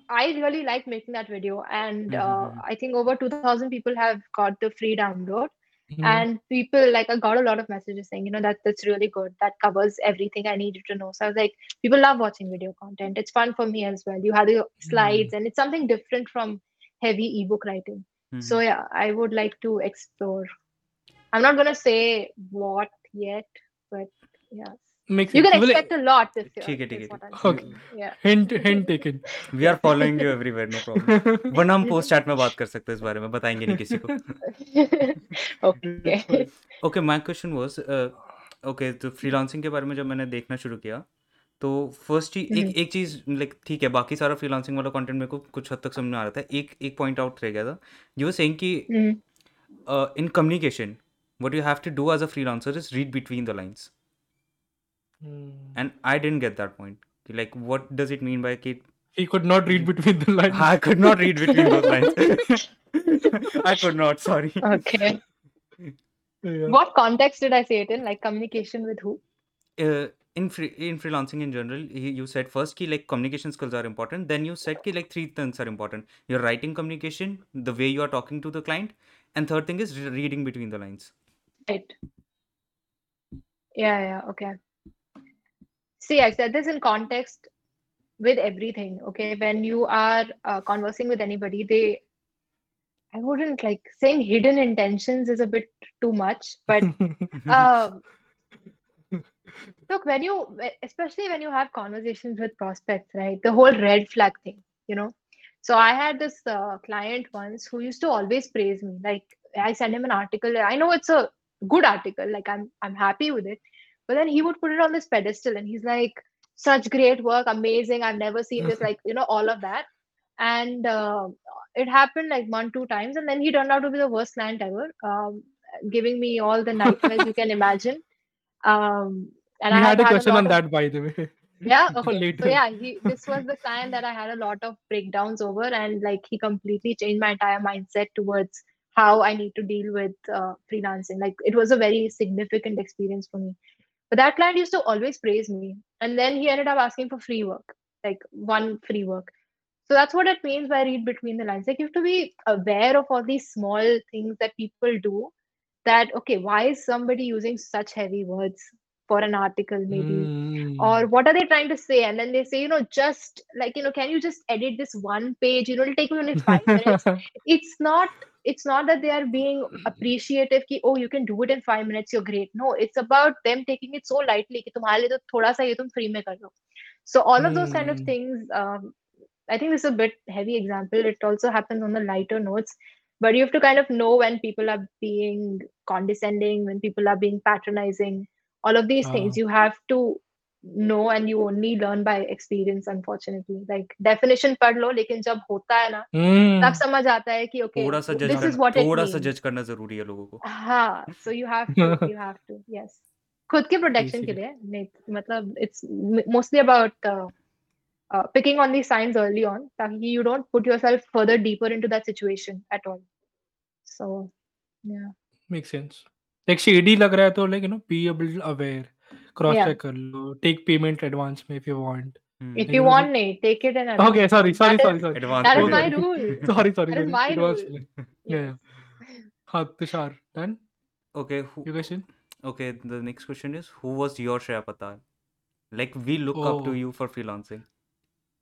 I really like making that video, and I think over 2,000 people have got the free download. Mm-hmm. And people, like, I got a lot of messages saying, that's really good. That covers everything I needed to know. So I was like, people love watching video content. It's fun for me as well. You have the slides and it's something different from heavy ebook writing. So yeah, I would like to explore. I'm not going to say what yet, but yeah. You can expect a lot this year. Okay. Yeah. Hint taken. We are following you everywhere, no problem. वरना हम post chat में बात कर सकते हैं इस बारे में, बताएंगे नहीं किसी को. Okay, my question was, तो freelancing के बारे में जब मैंने देखना शुरू किया, तो फर्स्ट एक चीज लाइक ठीक है, बाकी सारा फ्रीलांसिंग वाला कंटेंट मेरे को कुछ हद तक समझ में आ रहा था. एक पॉइंट आउट रह गया था, यू वर सेइंग कि in communication what you have to do as a freelancer is read between the lines. And I didn't get that point. Like, what does it mean by kid? He could not read between the lines. I could not read between those lines. I could not, sorry. Okay. Yeah. What context did I say it in? Like, communication with who? In freelancing in general, you said first ki like communication skills are important. Then you said ki like 3 things are important. Your writing communication, the way you are talking to the client. And third thing is reading between the lines. Right. Yeah, okay. See, I said this in context with everything, okay? When you are conversing with anybody, I wouldn't like saying hidden intentions is a bit too much, but look, especially when you have conversations with prospects, right? The whole red flag thing, So I had this client once who used to always praise me. Like, I sent him an article. I know it's a good article. Like, I'm happy with it. But then he would put it on this pedestal and he's like, such great work, amazing. I've never seen this, like, all of that. And it happened like 1-2 times. And then he turned out to be the worst client ever, giving me all the nightmares you can imagine. And I had a question on that, by the way. Yeah. Okay. So yeah, this was the client that I had a lot of breakdowns over. And like, he completely changed my entire mindset towards how I need to deal with freelancing. Like, it was a very significant experience for me. But that client used to always praise me. And then he ended up asking for free work, like one free work. So that's what it means by read between the lines. Like, you have to be aware of all these small things that people do that, okay, why is somebody using such heavy words for an article maybe? Or what are they trying to say? And then they say, just like, can you just edit this one page? It'll take you only 5 minutes. It's not that they are being appreciative ki, oh, you can do it in 5 minutes, you're great. No, it's about them taking it so lightly ki tumhare liye to thoda sa ye tum free mein kar lo. So all of those kind of things, I think this is a bit heavy example. It also happens on the lighter notes, but you have to kind of know when people are being condescending, when people are being patronizing, all of these things you have to know, and you only learn by experience, unfortunately. Like, definition पढ़ लो, लेकिन जब होता है ना तब समझ आता है कि okay, this is what it means. थोड़ा सा जज करना जरूरी है लोगों को. हाँ, so you have to, yes. खुद के protection के लिए नहीं, मतलब it's mostly about picking on these signs early on, ताकि you don't put yourself further deeper into that situation at all. So, yeah. Makes sense. Like, shady लग रहा है तो like, be a bit aware. Cross check kar lo, take payment advance mein if you want. If you want me, take it and advance. Okay, sorry. That is my rule. Sorry. That is my rule. Yeah. Tushar, done? Okay. Your question? Okay, the next question is, who was your Shreya Pattar? Like, we look up to you for freelancing.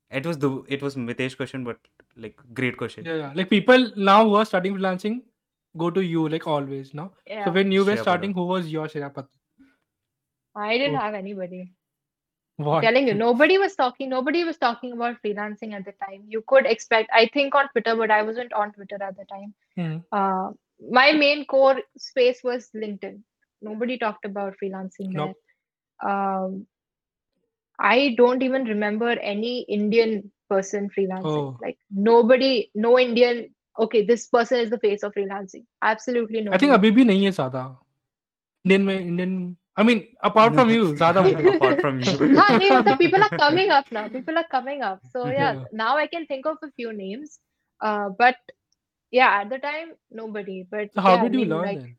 It was Mitesh's question, but like, great question. Yeah. Like, people now who are starting freelancing go to you, like, always now. Yeah. So when you were starting, who was your Shreya Pattar? I didn't have anybody. I'm telling you, nobody was talking about freelancing at the time. You could expect, I think, on Twitter, but I wasn't on Twitter at the time. My main core space was LinkedIn. Nobody talked about freelancing there. I don't even remember any Indian person freelancing. Like, nobody, no Indian, okay, this person is the face of freelancing. Absolutely no. I think abhi bhi nahi hai sada. Indian, I mean, apart from you, people are coming up now. So yeah, now I can think of a few names. But yeah, at the time, nobody. But so how did you learn then?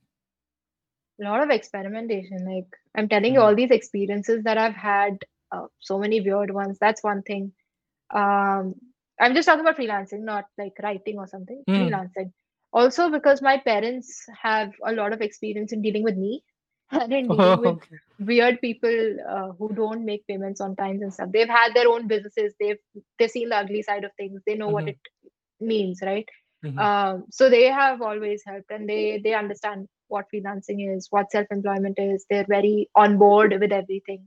A lot of experimentation. Like, I'm telling you, all these experiences that I've had, so many weird ones. That's one thing. I'm just talking about freelancing, not like writing or something. Freelancing. Also, because my parents have a lot of experience in dealing with me. And in dealing with weird people who don't make payments on time and stuff. They've had their own businesses. They've seen the ugly side of things. They know what it means, right? So they have always helped, and they understand what freelancing is, what self-employment is. They're very on board with everything,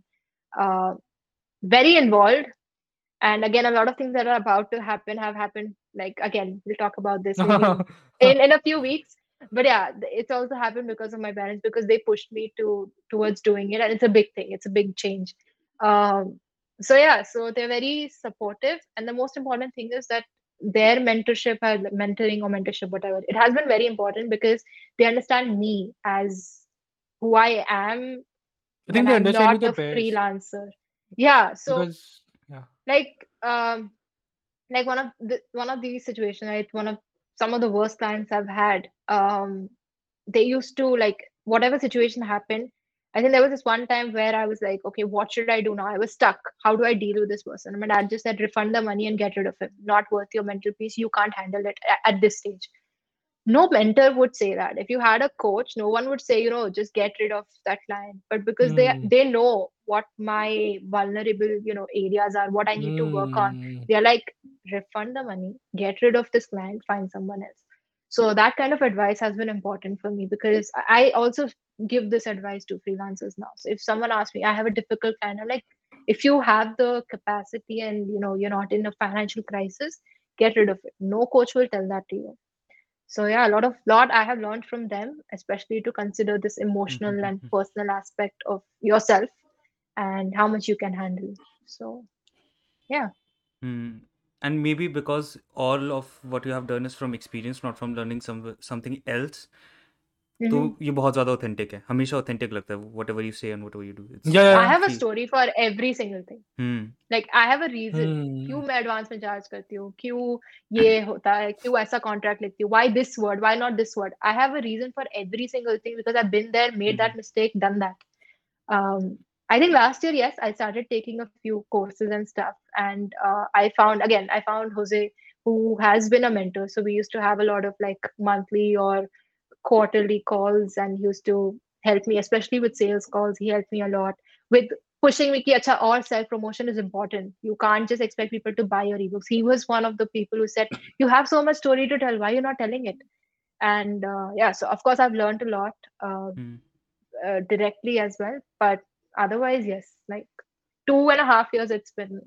very involved. And again, a lot of things that are about to happen have happened. Like, again, we'll talk about this in a few weeks. But yeah, it's also happened because of my parents, because they pushed me towards doing it. And it's a big thing. It's a big change. So yeah, so they're very supportive. And the most important thing is that their mentorship, whatever, it has been very important, because they understand me as who I am. I think they understand you, the freelancer. Yeah. So because, like, like one of these situations, right? Some of the worst clients I've had, they used to, like, whatever situation happened, I think there was this one time where I was like, okay, what should I do now? I was stuck. How do I deal with this person? And my dad just said, refund the money and get rid of him. Not worth your mental peace. You can't handle it at this stage. No mentor would say that. If you had a coach, no one would say, just get rid of that client. But because they know what my vulnerable, areas are, what I need to work on, they're like, refund the money, get rid of this client, find someone else. So that kind of advice has been important for me, because I also give this advice to freelancers now. So if someone asks me, I have a difficult client, I'm like, if you have the capacity and, you're not in a financial crisis, get rid of it. No coach will tell that to you. So yeah, a lot I have learned from them, especially to consider this emotional and personal aspect of yourself and how much you can handle. So, yeah. And maybe because all of what you have done is from experience, not from learning something else, so you bahut zyada authentic hai. Hamesha authentic lagta hai, whatever you say and whatever you do. I have a story for every single thing. Like, I have a reason. Kyun main advance mein charge karti hu? Kyun ye hota hai? Kyun aisa contract likhti hu? Why this word? Why not this word? I have a reason for every single thing, because I've been there, made that mistake, done that. I think last year, yes, I started taking a few courses and stuff. And I found Jose, who has been a mentor. So we used to have a lot of like monthly or quarterly calls, and he used to help me, especially with sales calls. He helped me a lot with pushing me ki acha, or self-promotion is important. You can't just expect people to buy your ebooks. He was one of the people who said, you have so much story to tell. Why you're not telling it? And so of course, I've learned a lot directly as well. But otherwise, yes, like 2.5 years, it's been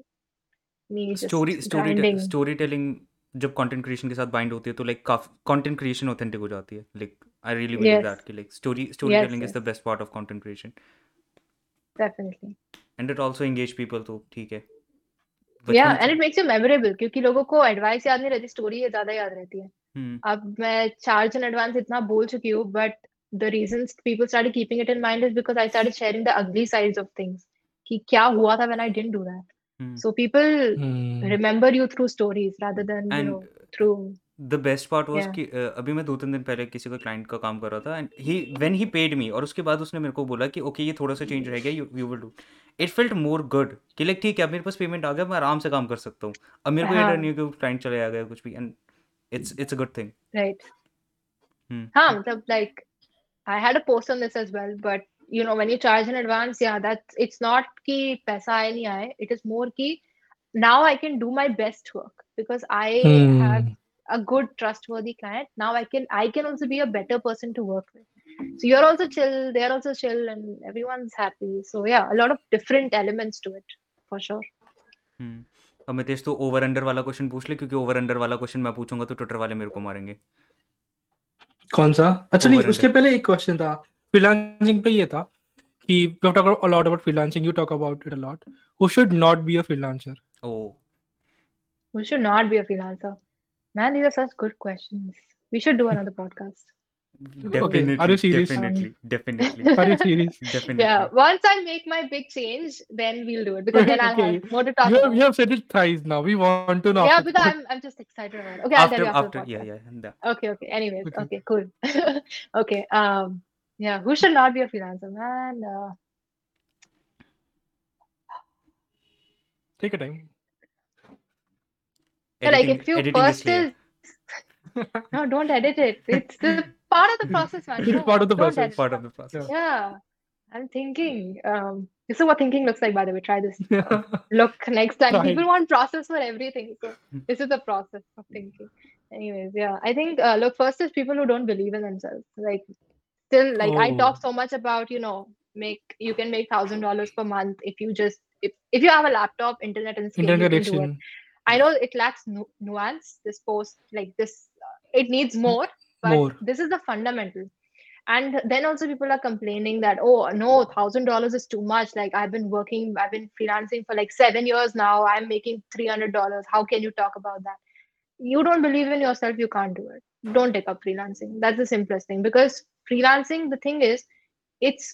me just storytelling. जब content creation के साथ bind होती है तो like content creation authentic हो जाती है. Like I really believe that कि like story telling is the best part of content creation. Definitely. And it also engage people, तो ठीक है. Yeah and it makes you memorable, क्योंकि लोगों को एडवाइस याद नहीं रहती, स्टोरी ज्यादा याद रहती है. अब मैं चार्ज इन एडवांस इतना बोल चुकी हूं, but the reasons people started keeping it in mind is because I started sharing the ugly sides of things कि क्या हुआ था when I didn't do that. So people remember you through stories rather than through the best part was या कि अभी मैं 2-3 दिन पहले किसी को क्लाइंट का काम कर रहा था, and he when he paid me, और उसके बाद उसने मेरे को बोला कि ओके ये थोड़ा सा चेंज रह गया, you will do it, felt more good कि लाइक ठीक है अब मेरे पास पेमेंट आ गया, मैं आराम से काम कर सकता हूँ, अब मेरे को ये डर हाँ नहीं है कि क्लाइंट चले आ गया कुछ भी, and it's a good thing. Right हाँ हम्म मतलब like I had a post on this as well, but when you charge in advance, yeah, that's it's not ki paisa aaye nahi aaye. It is more ki now I can do my best work because I have hmm a good trustworthy client. Now I can also be a better person to work with. So you're also chill, they're also chill, and everyone's happy. So yeah, a lot of different elements to it for sure. हम्म अब मितेश तो over under वाला question पूछ ले, क्योंकि over under वाला question मैं पूछूंगा तो ट्विटर वाले मेरे को मारेंगे। कौन सा? अच्छा नहीं, ओवर उसके अंडर पहले एक क्वेश्चन था फ्रीलांसिंग पे, ये था कि you talk a lot about freelancing, you talk about it a lot, who should not be a freelancer? Oh We should not be a freelancer. Man, these are such good questions. We should do another podcast. Okay, are you definitely serious? Um, definitely definitely are you serious? yeah, definitely once I make my big change, then we'll do it because then I'll have Okay, more to talk you about. have said it thrice now, we want to know Yeah, after because that. I'm just excited about it. Okay, I'll tell after you after the after या podcast. या Okay. Anyways, Okay. okay, cool. okay. Yeah, who should not be a freelancer, man? Take a time. Like editing if you editing first इसलिए। is no, don't edit it. It's the part of the process, man. It's No, part of the don't process. edit Part of stuff. the process. Yeah, I'm thinking. This is what thinking looks like, by the way. Try this Yeah. look next time. People Try. want process for everything, so this is the process of thinking. Anyways, yeah, I think look, first is people who don't believe in themselves. Like still, like I talk Oh, so much about you can make $1,000 per month if you just if you have a laptop, internet, and skill, you internet can do it. connection. I know it lacks nuance. This post, like this, it needs more, but More. this is the fundamental. And then also people are complaining that, oh, no, $1,000 is too much. Like I've been freelancing for like 7 years now. I'm making $300. How can you talk about that? You don't believe in yourself, you can't do it. Don't take up freelancing. That's the simplest thing. Because freelancing, the thing is, it's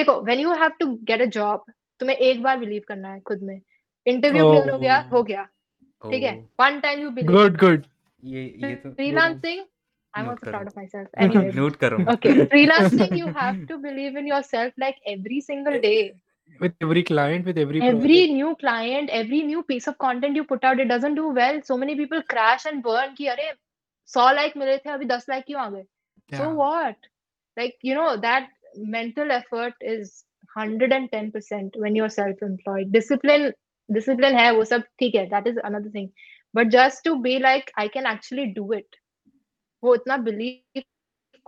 देखो when you have to get a job, तुम्हें एक बार believe करना है खुद में. Interview clear Oh, हो गया ओ ठीक है, one time you believe. good. ये तो Freelancing, I'm नोट also कर रहा proud of myself. हूँ Anyways, नोट कर रहा हूँ okay, freelancing, you have to believe in yourself like every single day. with every client, with every Every project. new client, every new piece of content you put out, it doesn't do well. So many people crash and burn कि अरे 100 like मिले थे, अभी 10 like क्यों आ गए? So Yeah. what? Like, that mental effort is 110% when you're self-employed. Discipline है वो सब ठीक है, that is another thing. But just to be like, I can actually do it. वो इतना बिलीव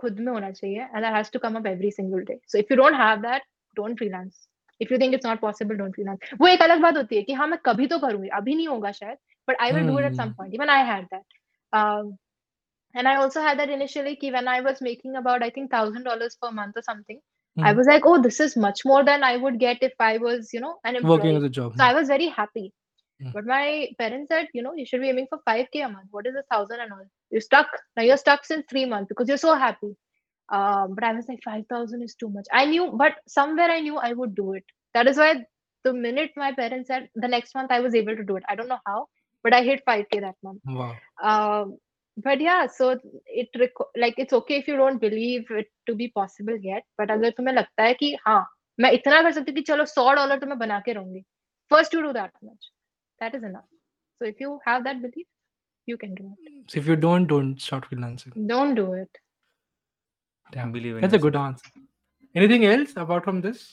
खुद में होना चाहिए, and that has to come up every single day. So if you don't have that, don't freelance. If you think it's not possible, don't freelance. वो एक अलग बात होती है कि हाँ मैं कभी तो करूंगी, अभी नहीं होगा शायद, but I will do it at some point. Even I had that. Um, And I also had that initially ki when I was making about, I think, $1,000 per month or something. I Hmm. was like, oh, this is much more than I would get if I was, an Working as employee. a job. So I was very happy. Hmm. But my parents said, you should be aiming for 5K a month. What is 1,000 and all? You're stuck. Now you're stuck since 3 months because you're so happy. But I was like, 5,000 is too much. I knew, but somewhere I knew I would do it. That is why the minute my parents said the next month I was able to do it. I don't know how, but I hit 5K that month. Wow. Um, But yeah, so like it's okay if you don't believe it to be possible yet. But अगर तुम्हें लगता है कि हाँ मैं इतना कर सकती हूँ कि चलो $100 तो मैं बना के रहूंगी, first you do that much. That is enough. So if you have that belief, you can do it. So if you don't start freelancing. Don't do it. Damn, believe in that's a good yourself. answer. Anything else apart from this?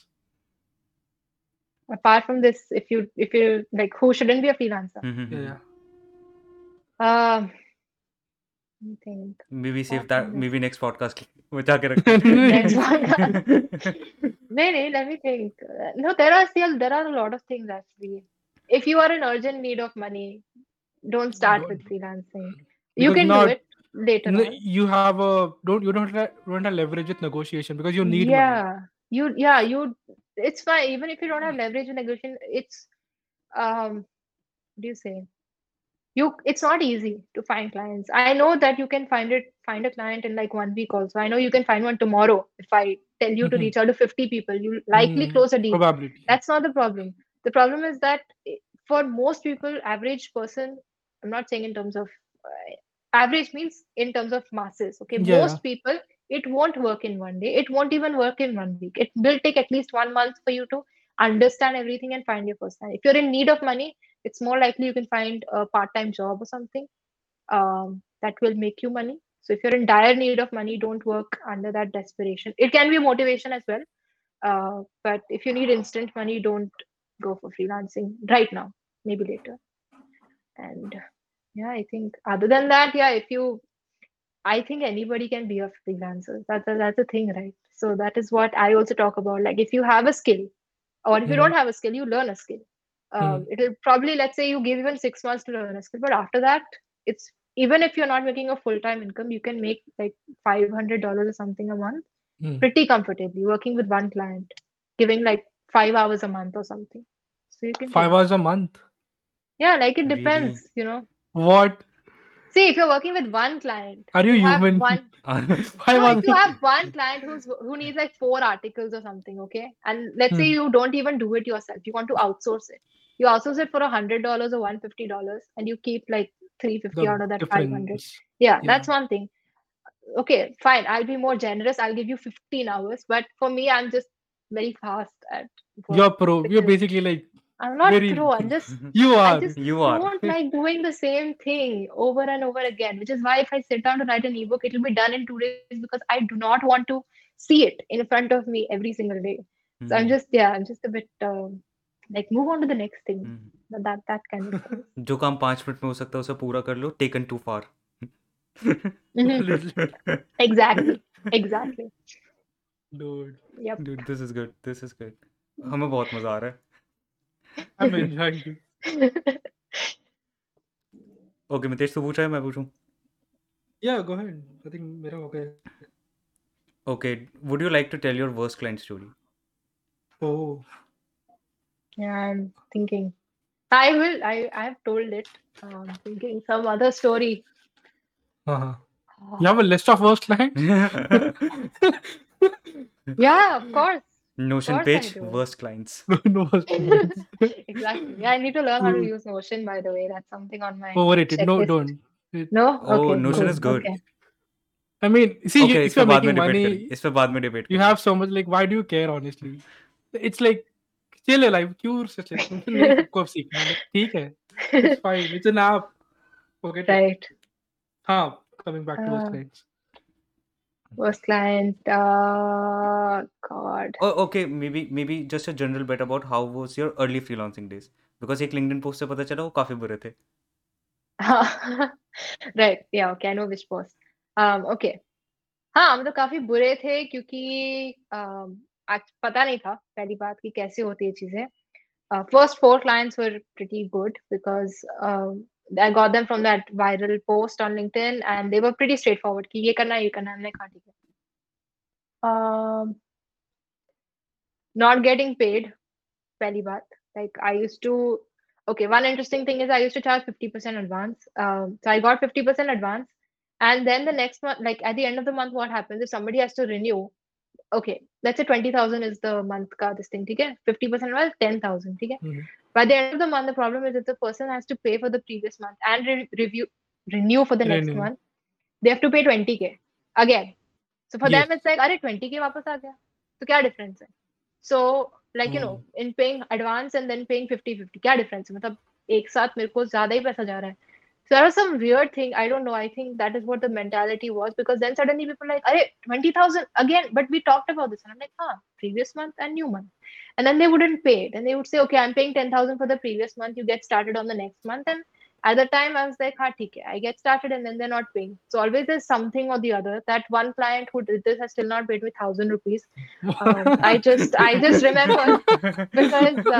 Apart from this, if you like, who shouldn't be a freelancer? Yeah. Um, Let me think. Maybe Apart save from that, this, maybe next podcast बचा के रखते next one. हैं। No, let me think. No, there are a lot of things actually. If you are in urgent need of money, don't start with Don't, freelancing. You because can do not it later on. you have a don't you don't have leverage with negotiation because you need money. You it's fine. Even if you don't have leverage in negotiation, it's what do you say? You It's not easy to find clients. I know that you can find a client in like 1 week also. I know you can find one tomorrow. If I tell you to reach out to 50 people, you'll likely close a deal. Probability. That's not the problem. The problem is that for most people, average person, I'm not saying in terms of average means in terms of masses. Okay, yeah. Most people, it won't work in one day. It won't even work in 1 week. It will take at least 1 month for you to understand everything and find your personality. If you're in need of money, it's more likely you can find a part-time job or something that will make you money. So if you're in dire need of money, don't work under that desperation. It can be motivation as well. But if you need instant money, don't go for freelancing right now, maybe later. And yeah, I think other than that, yeah, I think anybody can be a freelancer. That's the thing, right? So that is what I also talk about. Like if you have a skill or if you don't have a skill, you learn a skill. It'll probably, let's say you give even 6 months to learn a skill, but after that, it's even if you're not making a full-time income, you can make like $500 or something a month pretty comfortably, working with one client, giving like 5 hours a month or something. So you can 5 hours a month? Yeah, like it depends, you know. What? See, if you're working with one client, are you human? If you have one client who needs like 4 articles or something, okay? And let's say you don't even do it yourself. You want to outsource it. You outsource it for $100 or $150 and you keep like $350 out of that $500. Yeah, that's one thing. Okay, fine. I'll be more generous. I'll give you 15 hours. But for me, I'm just very fast at work. You're pro. You're basically like... I'm not pro. I'm just... You are. I don't like doing the same thing over and over again, which is why if I sit down to write an ebook, it'll be done in 2 days because I do not want to see it in front of me every single day. So I'm just a bit... like move on to the next thing. That kind of thing. जो काम 5 minute में हो सकता है उसे पूरा कर लो. Taken too far. Exactly. Dude. Yep. Dude, this is good. हमें बहुत मजा आ रहा है. I'm enjoying it. Okay, Mitesh तो पूछ रहा है, मैं पूछूं? Yeah, go ahead. I think मेरा हो गया. Okay, would you like to tell your worst client story? Oh. Yeah, I'm thinking. I will. I have told it. I'm thinking some other story. You have a list of worst clients? Yeah, of course. Notion of course page, worst clients. No, worst clients. Exactly. Yeah, I need to learn how to use Notion, by the way. That's something on my overrated. Checklist. No, don't. No? Okay, Notion is good. Okay. I mean, see, okay, if you're making money, you have so much, like, why do you care, honestly? It's like, still alive, cure such a thing. It's fine. It's an app. Forget it. Right. Coming back to worst clients. Worst client. God. Oh, okay. Maybe just a general bit about how was your early freelancing days? Because एक LinkedIn post से पता चला वो काफी बुरे थे. Right. Yeah. Okay. I know which post. Okay. हाँ हम तो काफी बुरे थे क्योंकि पता नहीं था पहली बात कि कैसे होती है चीजें. First 4 clients were pretty good because I got them from that viral post on LinkedIn and they were pretty straightforward कि ये करना हमने कहा ठीक है. Not getting paid पहली बात. Like I used to one interesting thing is I used to charge 50% advance. So I got 50% advance and then the next month, like at the end of the month, what happens if somebody has to renew? Okay, let's say 20,000 is the month ka this thing, okay? 50% was 10,000, okay? By the end of the month, the problem is that the person has to pay for the previous month and renew for the next month. They have to pay 20,000 again. So for them, it's like, "Arey 20,000 वापस आ गया." So क्या difference है? So like you know, in paying advance and then paying 50-50, क्या difference है? मतलब एक साथ मेरे को ज़्यादा ही पैसा जा रहा है. So there was some weird thing. I don't know. I think that is what the mentality was because then suddenly people are like, "Arey, 20,000 again." But we talked about this and I'm like, previous month and new month. And then they wouldn't pay it. And they would say, "Okay, I'm paying 10,000 for the previous month. You get started on the next month." And at the time I was like, theek hai. I get started and then they're not paying. So always there's something or the other. That one client who did this has still not paid me 1,000 rupees. I just remember because...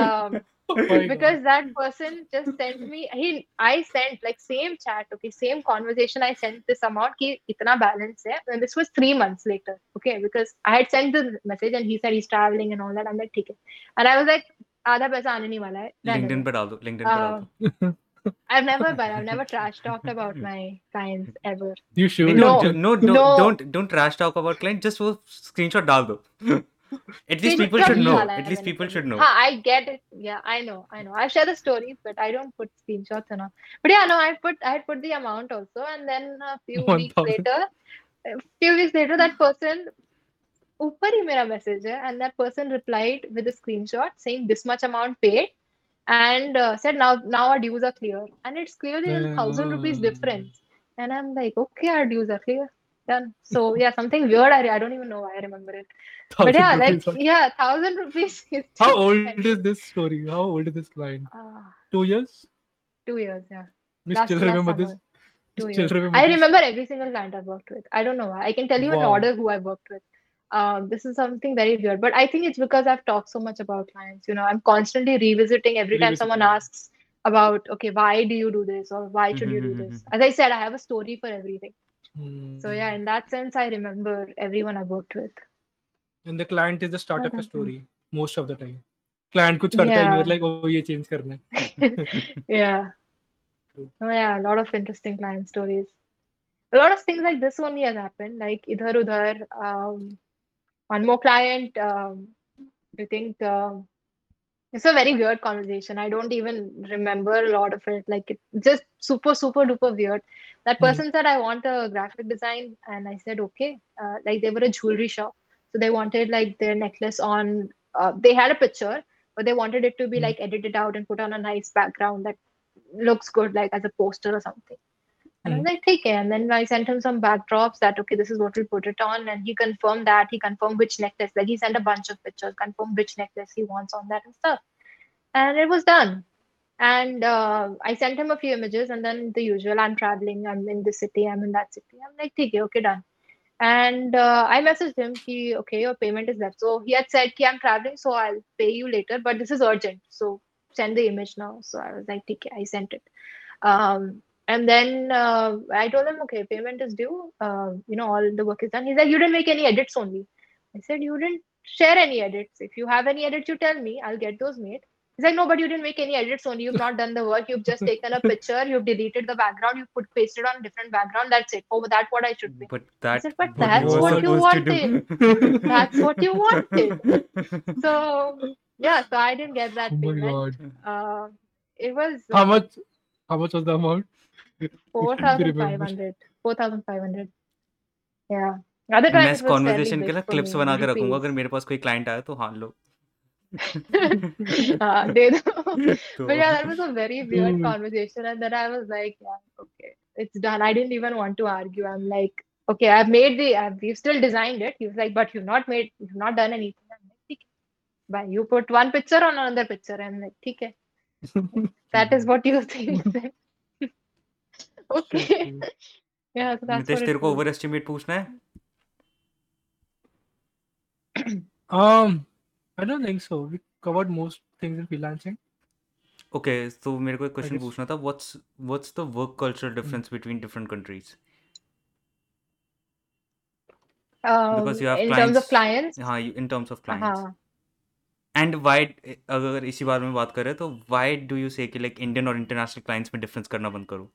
because that person just sent me, I sent like same chat, okay, same conversation. I sent this amount ki itna balance hai, and this was 3 months later, okay, because I had sent the message and he said he's traveling and all that. I'm like, theek hai. And I was like, आधा पैसा आने नहीं वाला है. LinkedIn पे डाल दो. I've never trash talked about my clients ever. You should. No, don't trash talk about clients. Just वो screenshot डाल दो. At least people should know. Haan, I get it. Yeah, I know. I've shared the story, but I don't put screenshots and all. But yeah, no, I put the amount also, and then a few weeks later, that person, ऊपर ही मेरा message है, and that person replied with a screenshot saying this much amount paid, and said now our dues are clear, and it's clearly 1,000 rupees difference, and I'm like, okay, our dues are clear. Done. So yeah, something weird. I don't even know why I remember it. But yeah, like yeah, 1,000 rupees. How old is this story? How old is this client? 2 years. 2 years, yeah. We still remember this. I remember every single client I've worked with. I don't know why. I can tell you in order who I've worked with. This is something very weird, but I think it's because I've talked so much about clients. You know, I'm constantly revisiting every time someone asks about, okay, why do you do this or why should you do this? As I said, I have a story for everything. So yeah, in that sense, I remember everyone I worked with. And the client is the startup story most of the time. Client kuch karta hai, you're like, oh, ye change karna hai. Yeah. Oh yeah, a lot of interesting client stories. A lot of things like this only has happened. Like idhar udhar. One more client. I think it's a very weird conversation. I don't even remember a lot of it. Like it's just super, super duper weird. That person said, I want a graphic design. And I said, okay. Like they were a jewelry shop. So they wanted like their necklace on, they had a picture, but they wanted it to be like edited out and put on a nice background that looks good, like as a poster or something. And I was like, take care. And then I sent him some backdrops that, okay, this is what we'll put it on. And he confirmed that. He confirmed which necklace. Like he sent a bunch of pictures, confirmed which necklace he wants on that and stuff. And it was done. And I sent him a few images and then the usual, I'm traveling, I'm in this city, I'm in that city. I'm like, okay, done. And I messaged him, okay, your payment is left. So he had said, I'm traveling, so I'll pay you later, but this is urgent. So send the image now. So I was like, I sent it. And then I told him, okay, payment is due. All the work is done. He's like, you didn't make any edits only. I said, you didn't share any edits. If you have any edits, you tell me, I'll get those made. He's like, no, but you didn't make any edits only. You've not done the work. You've just taken a picture. You've deleted the background. You've pasted on a different background. That's it. Oh, that's what I should be. But that's what you wanted. That's what you wanted. So, yeah. So I didn't get that payment. It was... How much was the amount? 4,500. Yeah. Other time, मैं conversation के लिए clips बना के रखूंगा. अगर मेरे पास कोई client आया तो हाँ लो. They know. But yeah, that was a very weird conversation, and then I was like, yeah, okay, it's done. I didn't even want to argue. I'm like, okay, we've still designed it. He was like, but you've not done anything. I'm like, but you put one picture on another picture. I'm like, okay, that is what you think. Okay, yeah. So that's Mitesh, तेरे को overestimate पूछना है? I don't think so. We covered most things in freelancing. Okay, so मेरे को एक question पूछना था. What's the work culture difference between different countries? Because you have in clients, terms of clients. हाँ, in terms of clients. And why? अगर इसी बारे में बात करें तो why do you say कि like Indian or international clients में difference करना बंद करो?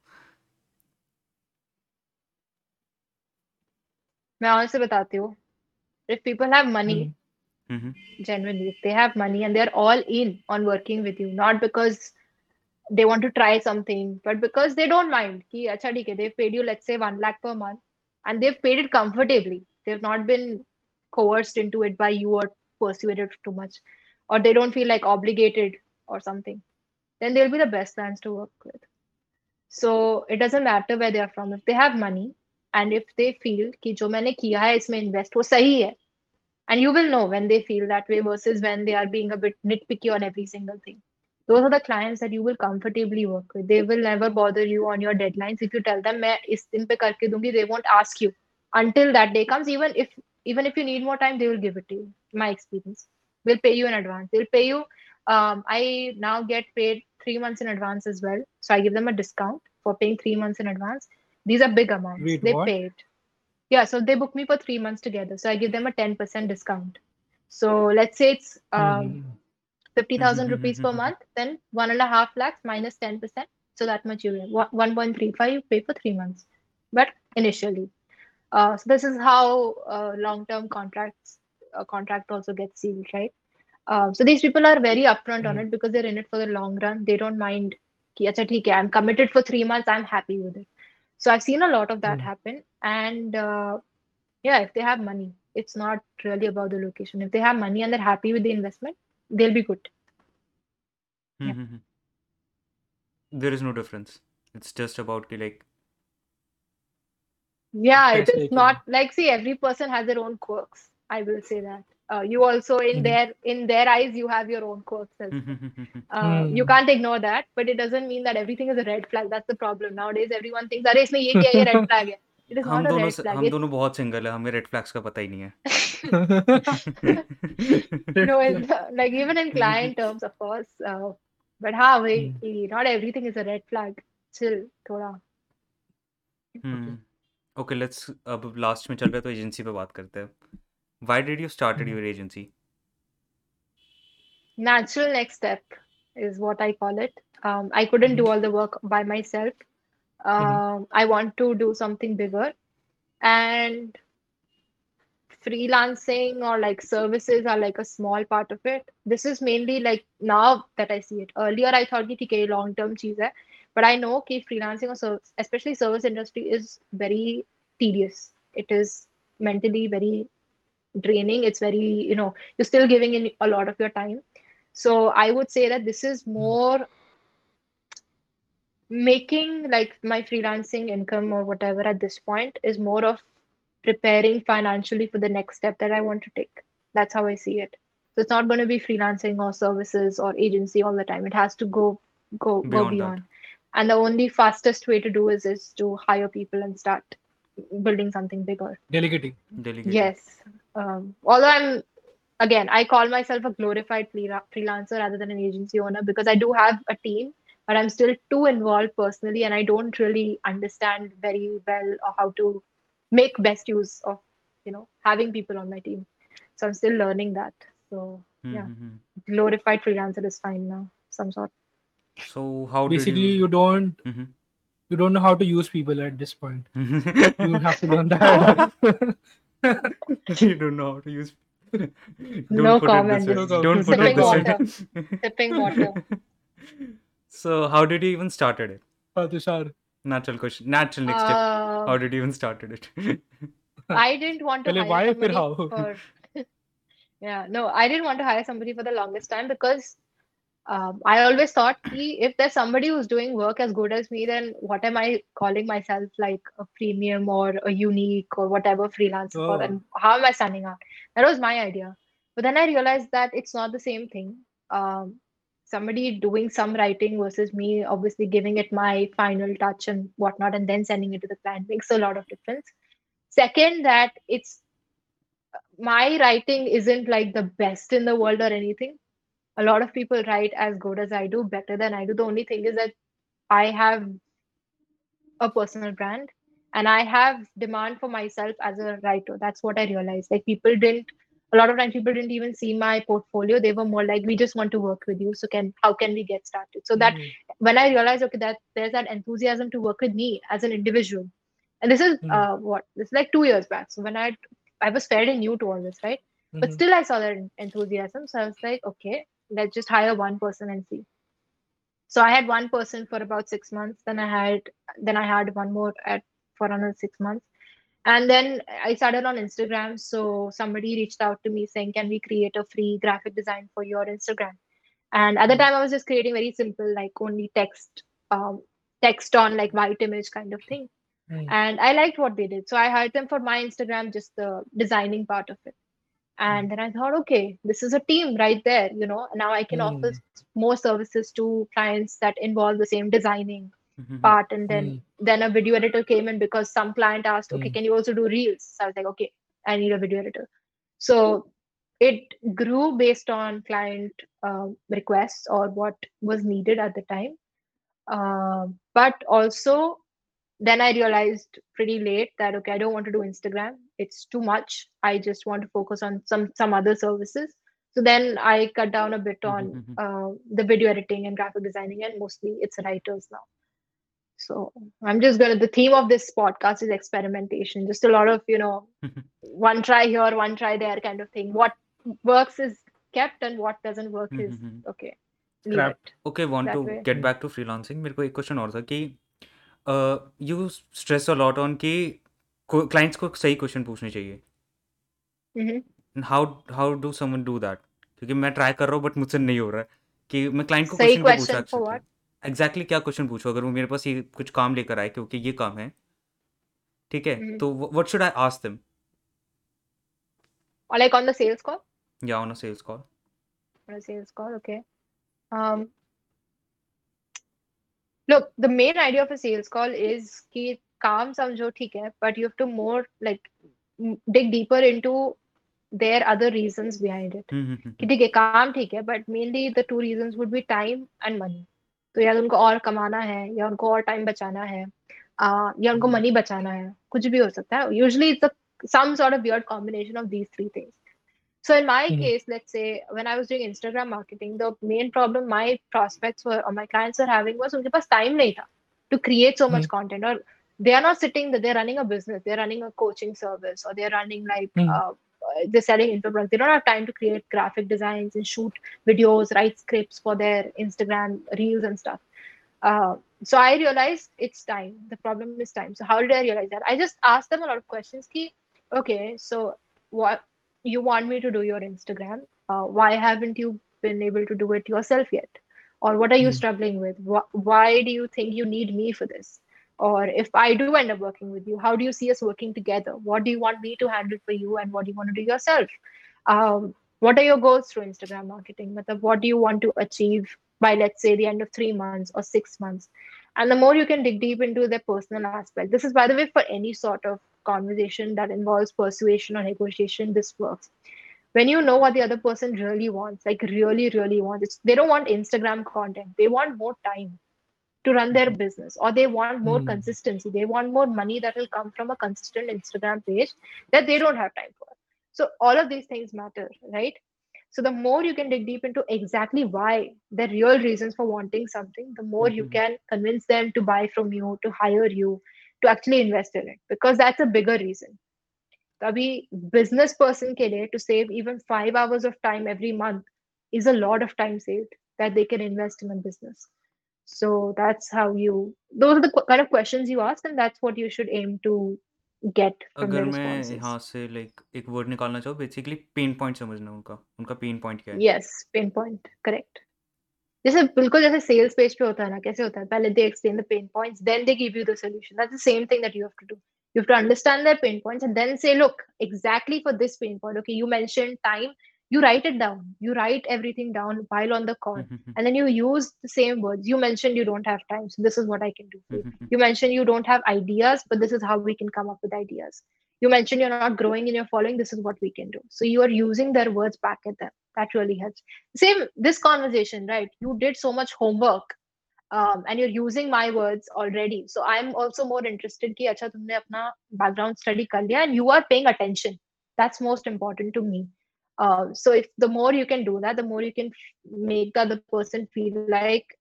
मैं honestly बताती हूँ. If people have money. Genuinely, if they have money and they're all in on working with you, not because they want to try something, but because they don't mind. They've paid you, let's say, 1 lakh per month, and they've paid it comfortably. They've not been coerced into it by you or persuaded too much, or they don't feel like obligated or something. Then they'll be the best clients to work with. So it doesn't matter where they are from. If they have money and if they feel कि जो मैंने किया है इसमें invest वो सही है. And you will know when they feel that way versus when they are being a bit nitpicky on every single thing. Those are the clients that you will comfortably work with. They will never bother you on your deadlines. If you tell them, main is din pe karke dungi, they won't ask you until that day comes. Even if you need more time, they will give it to you. My experience. We'll pay you in advance. They'll pay you. I now get paid 3 months in advance as well. So I give them a discount for paying 3 months in advance. These are big amounts. Paid. Yeah, so they book me for 3 months together. So I give them a 10% discount. So let's say it's 50,000 rupees per month, then 1.5 lakhs minus 10%. So that much you get. 1.35 you pay for 3 months, but initially. So this is how long-term contracts contract also gets sealed, right? So these people are very upfront on it because they're in it for the long run. They don't mind. I'm committed for 3 months. I'm happy with it. So I've seen a lot of that happen. And yeah, if they have money, it's not really about the location. If they have money and they're happy with the investment, they'll be good. Mm-hmm. Yeah. There is no difference. It's just about like. Yeah, it's not like, see, every person has their own quirks. I will say that. You also in their eyes, you have your own quirks. You can't ignore that, but it doesn't mean that everything is a red flag. That's the problem. Nowadays, everyone thinks, "Arey, isme ye kya hai? Ye red flag hai." It is not a red flag. हम दोनों बहुत single हैं. हमें red flags का पता ही नहीं है. No, like even in client terms, of course. But हाँ, not everything is a red flag. Chill, थोड़ा. Okay, let's अब last में चल रहा है तो agency पे बात करते हैं. Why did you started your agency? Natural next step is what I call it. I couldn't do all the work by myself. I want to do something bigger, and freelancing or like services are like a small part of it. This is mainly like now that I see it. Earlier I thought ki theek hai long term cheez hai, but I know ki freelancing or service, especially service industry, is very tedious. It is mentally very draining. It's very, you know, you're still giving in a lot of your time. So I would say that this is more making like my freelancing income or whatever at this point is more of preparing financially for the next step that I want to take. That's how I see it. So it's not going to be freelancing or services or agency all the time. It has to go beyond. And the only fastest way to do is to hire people and start building something bigger. Delegating. Yes. Although I call myself a glorified freelancer rather than an agency owner because I do have a team, but I'm still too involved personally and I don't really understand very well how to make best use of, you know, having people on my team. So I'm still learning that. So yeah, glorified freelancer is fine now, some sort. So how Basically, you don't... Mm-hmm. You don't know how to use people at this point. You have to learn that. You don't know how to use people. No comment. Don't put it this way. Sipping water. So how did you even started it? Tushar. Natural question. Natural next step. How did you even started it? I didn't want to hire somebody for... Yeah, no, I didn't want to hire somebody for the longest time because... I always thought if there's somebody who's doing work as good as me, then what am I calling myself like a premium or a unique or whatever freelancer for? And how am I standing out? That was my idea. But then I realized that it's not the same thing. Somebody doing some writing versus me obviously giving it my final touch and whatnot and then sending it to the client makes a lot of difference. Second, that it's my writing isn't like the best in the world or anything. A lot of people write as good as I do, better than I do. The only thing is that I have a personal brand and I have demand for myself as a writer. That's what I realized. Like a lot of times people didn't even see my portfolio. They were more like, we just want to work with you. So how can we get started? So that when I realized, okay, that there's that enthusiasm to work with me as an individual. And this is this is like 2 years back. So when I was fairly new to all this, right? Mm-hmm. But still I saw that enthusiasm. So I was like, okay, let's just hire one person and see. So I had one person for about 6 months. Then I had one more for another 6 months. And then I started on Instagram. So somebody reached out to me saying, can we create a free graphic design for your Instagram? And at the time I was just creating very simple, like only text on like white image kind of thing. Right. And I liked what they did. So I hired them for my Instagram, just the designing part of it. And then I thought, okay, this is a team right there, you know, now I can offer more services to clients that involve the same designing part. And then a video editor came in because some client asked, okay, can you also do reels? So I was like, okay, I need a video editor. So it grew based on client requests or what was needed at the time. But also then I realized pretty late that, okay, I don't want to do Instagram. It's too much. I just want to focus on some other services. So then I cut down a bit on the video editing and graphic designing, and mostly it's writers now. So I'm just going to, the theme of this podcast is experimentation, just a lot of, one try here, one try there kind of thing. What works is kept and what doesn't work is okay. Okay, want to way. Get back to freelancing. मेरे को एक question और था कि you stress a lot on कि clients को सही question पूछने चाहिए. How do someone do that? क्योंकि मैं try कर रहा हूँ but मुझसे नहीं हो रहा है कि मैं client को question पूछ सकता हूँ. Exactly क्या question पूछूँ अगर वो मेरे पास ये कुछ काम लेकर आए क्योंकि ये काम है, ठीक है, तो what should I ask them? Or like on the sales call? Yeah, on a sales call. On a sales call, okay. Look, the main idea of a sales call is कि काम समझो, ठीक है, but you have to more like dig deeper into their other reasons behind it. कि ठीक है, काम ठीक है, but mainly the two reasons would be time and money. तो या उनको और कमाना है, या उनको और time बचाना है, या उनको money बचाना है, कुछ भी हो सकता है. Usually it's some sort of weird combination of these three things. So in my case, let's say when I was doing Instagram marketing, the main problem my prospects were or my clients were having was उनके पास time नहीं था to create so much content. Or they are not sitting that they're running a business, they're running a coaching service, or they're running like they're selling info products. They don't have time to create graphic designs and shoot videos, write scripts for their Instagram reels and stuff. So I realized it's time. The problem is time. So how did I realize that? I just asked them a lot of questions. Ki, okay, so what? You want me to do your Instagram? Why haven't you been able to do it yourself yet? Or what are you struggling with? Why do you think you need me for this? Or if I do end up working with you, how do you see us working together? What do you want me to handle for you and what do you want to do yourself? What are your goals through Instagram marketing? What do you want to achieve by, let's say, the end of 3 months or 6 months? And the more you can dig deep into their personal aspect. This is, by the way, for any sort of conversation that involves persuasion or negotiation, this works. When you know what the other person really wants, like really, really wants, they don't want Instagram content. They want more time to run their business, or they want more consistency. They want more money that will come from a consistent Instagram page that they don't have time for. So all of these things matter, right? So the more you can dig deep into exactly why, the real reasons for wanting something, the more you can convince them to buy from you, to hire you, to actually invest in it, because that's a bigger reason. Abhi business person ke liye to save even 5 hours of time every month is a lot of time saved that they can invest in a business. So that's how you, those are the kind of questions you ask, and that's what you should aim to get from their responses. Agar main yahan se like ek word nikalna chahu, basically pain point samajhna, unka pain point kya hai. Yes, pain point, correct. जैसे बिल्कुल जैसे sales page पे होता है ना, कैसे होता है, पहले they explain the pain points, then they give you the solution. That's the same thing that you have to do. You have to understand their pain points and then say, look, exactly for this pain point, okay, you mention time, you write it down, you write everything down while on the call, and then you use the same words. You mention you don't have time, so this is what I can do for you. You mention you don't have ideas, but this is how we can come up with ideas. You mentioned you're not growing in your following. This is what we can do. So you are using their words back at them. That really helps. Same, this conversation, right? You did so much homework, and you're using my words already. So I'm also more interested ki, acha, tumne apna background study kar liya, and you are paying attention. That's most important to me. So if the more you can do that, the more you can make the other person feel like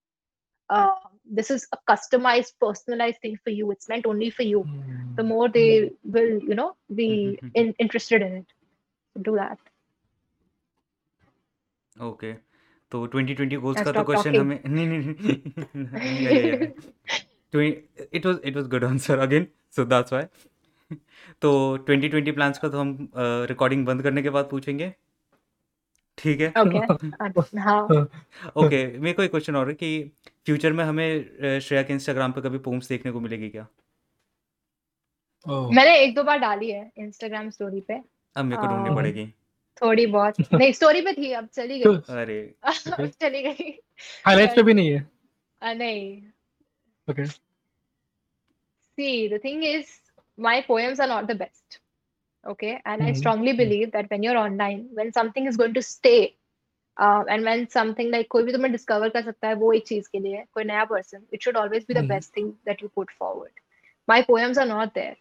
this is a customized, personalized thing for you. It's meant only for you. The more they will, be interested in it. Do that. Okay. So 2020 goals ka to question hame. Yeah. It was good answer again. So that's why. So 2020 plans ka to hum recording बंद करने के बाद पूछेंगे. ठीक है, okay, हाँ, okay. मेरे को एक क्वेश्चन और है कि फ्यूचर में हमें श्रेया के इंस्टाग्राम पे कभी पोम्स देखने को मिलेगी क्या? मैंने 1-2 बार डाली है इंस्टाग्राम स्टोरी पे. अब मेरे को ढूंढनी पड़ेगी. थोड़ी बहुत नहीं, स्टोरी पे थी, अब चली गई. अरे चली गई, हाइलाइट्स पे भी नहीं है. नहीं, okay. See, the thing is my poems are not the best. Okay, and I strongly believe that when you're online, when something is going to stay, and when something like कोई भी तुम्हें discover कर सकता है वो एक चीज के लिए, कोई नया person, it should always be the best thing that you put forward. My poems are not there,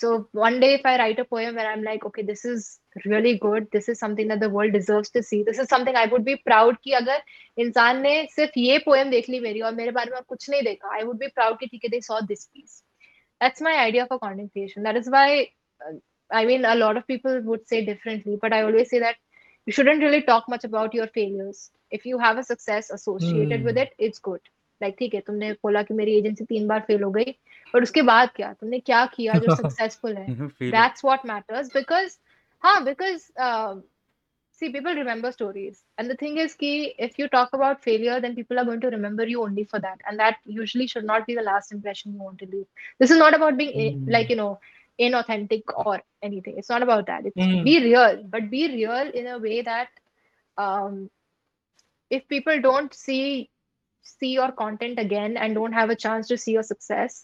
So one day if I write a poem where I'm like, okay, this is really good. This is something that the world deserves to see. This is something I would be proud कि अगर इंसान ने सिर्फ ये poem देख ली मेरी और मेरे बारे में कुछ नहीं देखा, I would be proud कि ठीक है, they saw this piece. That's my idea for content creation. That is why, I mean, a lot of people would say differently, but I always say that you shouldn't really talk much about your failures. If you have a success associated with it, it's good. Like, ठीक है, तुमने बोला कि मेरी agency 3 बार fail हो गई, और उसके बाद क्या तुमने क्या किया जो सक्सेसफुल है. दैट्स व्हाट मैटर्स, बिकॉज हाँ, because see people remember stories and the thing is कि if you talk about failure then people are going to remember you only for that, and that usually should not be the last impression you want to leave. This is not about being like you know inauthentic or anything. It's not about that. It's be real, but be real in a way that if people don't see your content again and don't have a chance to see your success,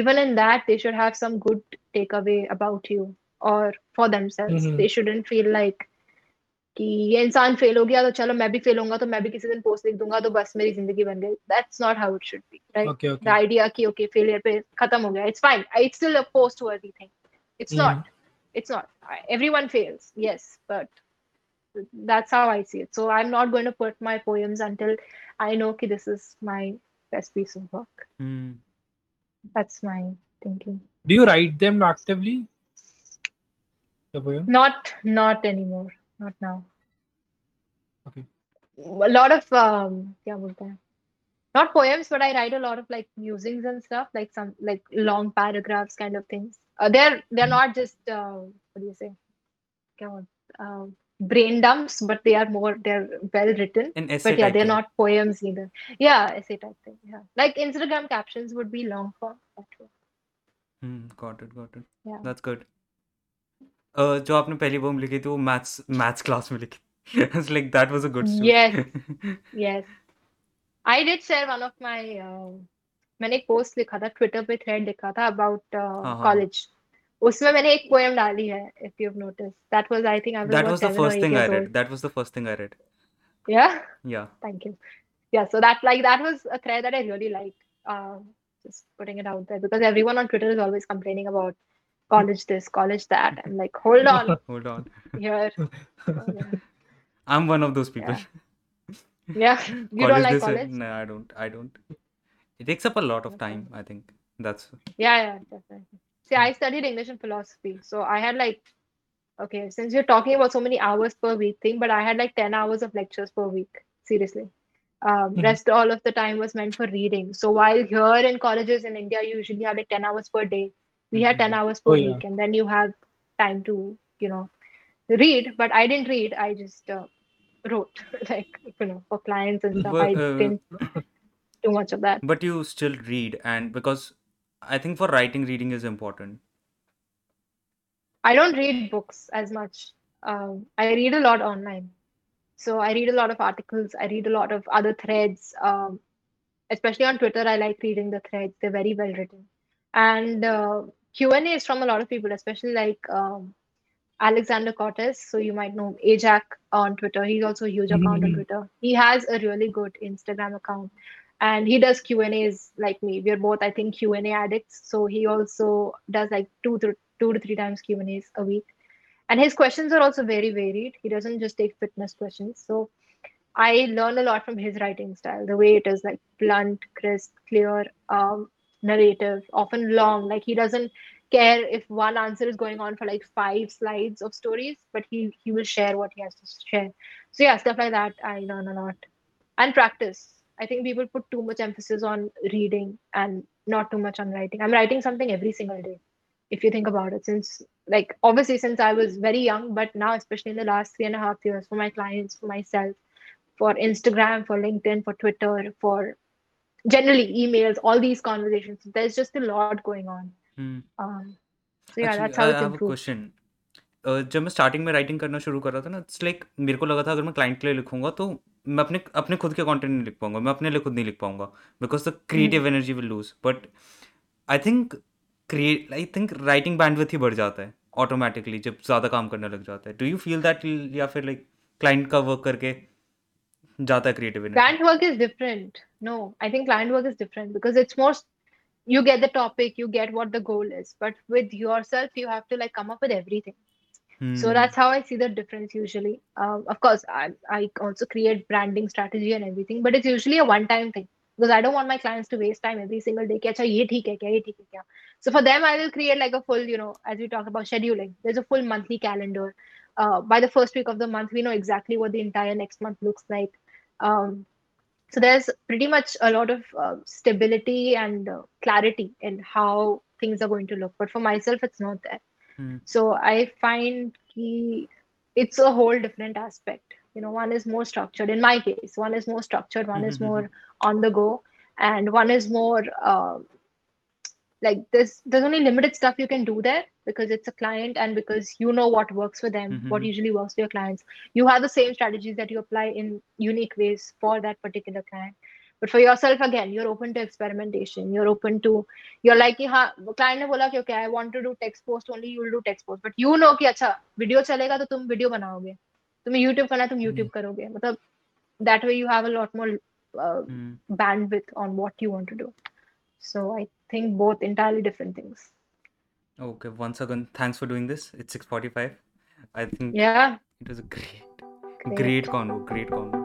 even in that they should have some good takeaway about you or for themselves. They shouldn't feel like कि ये इंसान fail हो गया तो चलो मैं भी fail होऊंगा तो मैं भी किसी दिन पोस्ट लिख दूंगा तो बस मेरी जिंदगी बन गई. That's not how it should be, right? The idea कि ओके फेलियर पे खत्म हो गया, it's fine, it's still a post worthy thing. It's not everyone fails, yes, but that's how I see it. So I am not going to put my poems until I know कि this is my best piece of work. That's my thinking. Do you write them actively? Not anymore. Not now. Okay. A lot of not poems, but I write a lot of like musings and stuff, like some like long paragraphs kind of things. They're not just what do you say? Brain dumps, but they're well written. An essay, but yeah, they're not poems either. Yeah, essay type thing. Yeah, like Instagram captions would be long form. Got it. Yeah, that's good. जो आपने पहली poem लिखी थी वो maths class में लिखी. Like that was a good story. Yes. I did share one of my मैंने एक पोस्ट लिखा था ट्विटर पे, थ्रेड लिखा था अबाउट कॉलेज. उसमें मैंने एक पोएम डाली है, if you've noticed. That was, I think, That was the first thing I read. Yeah. Thank you. Yeah, so that was a thread that I really liked. Just putting it out there because everyone on Twitter is always complaining about college this, college that. I'm like, hold on. Here. Yeah. I'm one of those people. Yeah. You don't like college? No, I don't. It takes up a lot of time, I think. That's... Yeah, definitely. See, I studied English and philosophy. So I had like, okay, since you're talking about so many hours per week thing, but I had like 10 hours of lectures per week. Seriously. Rest all of the time was meant for reading. So while here in colleges in India, you usually have like 10 hours per day. We had 10 hours per week, and then you have time to, you know, read. But I didn't read. I just wrote, like, you know, for clients and stuff. I didn't do much of that. But you still read, and because I think for writing, reading is important. I don't read books as much. I read a lot online. So I read a lot of articles. I read a lot of other threads. Especially on Twitter, I like reading the threads. They're very well written. And Q&A is from a lot of people, especially like Alexander Cortes. So you might know Ajak on Twitter. He's also a huge account on Twitter. He has a really good Instagram account. And he does Q&As like me. We're both, I think, Q&A addicts. So he also does like two to three times Q&As a week. And his questions are also very varied. He doesn't just take fitness questions. So I learn a lot from his writing style, the way it is like blunt, crisp, clear, narrative, often long. Like he doesn't care if one answer is going on for like 5 slides of stories, but he will share what he has to share. So yeah, stuff like that I learn a lot. And practice. I think people put too much emphasis on reading and not too much on writing. I'm writing something every single day, if you think about it, since like obviously since I was very young, but now especially in the last 3.5 years, for my clients, for myself, for Instagram, for LinkedIn, for Twitter, for generally emails, all these conversations, there's just a lot going on. So yeah, actually, that's how I have improved. A question. जब मैं starting में writing करना शुरू कर रहा था ना, it's like मेरे को लगा था अगर मैं क्लाइंट के लिए लिखूंगा तो मैं अपने खुद के कंटेंट नहीं लिख पाऊंगा, मैं अपने लिए खुद नहीं लिख पाऊंगा because the creative energy will lose. But I think writing bandwidth ही बढ़ जाता है ऑटोमेटिकली जब ज़्यादा काम करने लग जाता है. डू यू फील दैट, या फिर लाइक क्लाइंट का वर्क करके जाता है creative energy? Client work is different. No, I think client work is different because it's more you get the topic, you get what the goal is, but with yourself, you have to like come up with everything. So that's how I see the difference usually. Of course, I also create branding strategy and everything, but it's usually a one-time thing because I don't want my clients to waste time every single day. Kya? So for them, I will create like a full, you know, as we talk about scheduling, there's a full monthly calendar. By the first week of the month, we know exactly what the entire next month looks like. So there's pretty much a lot of stability and clarity in how things are going to look. But for myself, it's not there. So I find it's a whole different aspect. You know, one is more structured. In my case, one is more structured. One is more on the go. And one is more like there's only limited stuff you can do there because it's a client and because you know what works for them, what usually works for your clients. You have the same strategies that you apply in unique ways for that particular client. But for yourself, again, you're open to experimentation. You're open to, you're like, client ne bola ki, okay, I want to do text post only, you will do text post. But you know ki, acha, video chalega to tum video banaoge. Tumhe YouTube karna, tum YouTube karoge. Matlab, that way you have a lot more bandwidth on what you want to do. So I think both entirely different things. Okay, once again, thanks for doing this. It's 6:45. I think it was a great convo.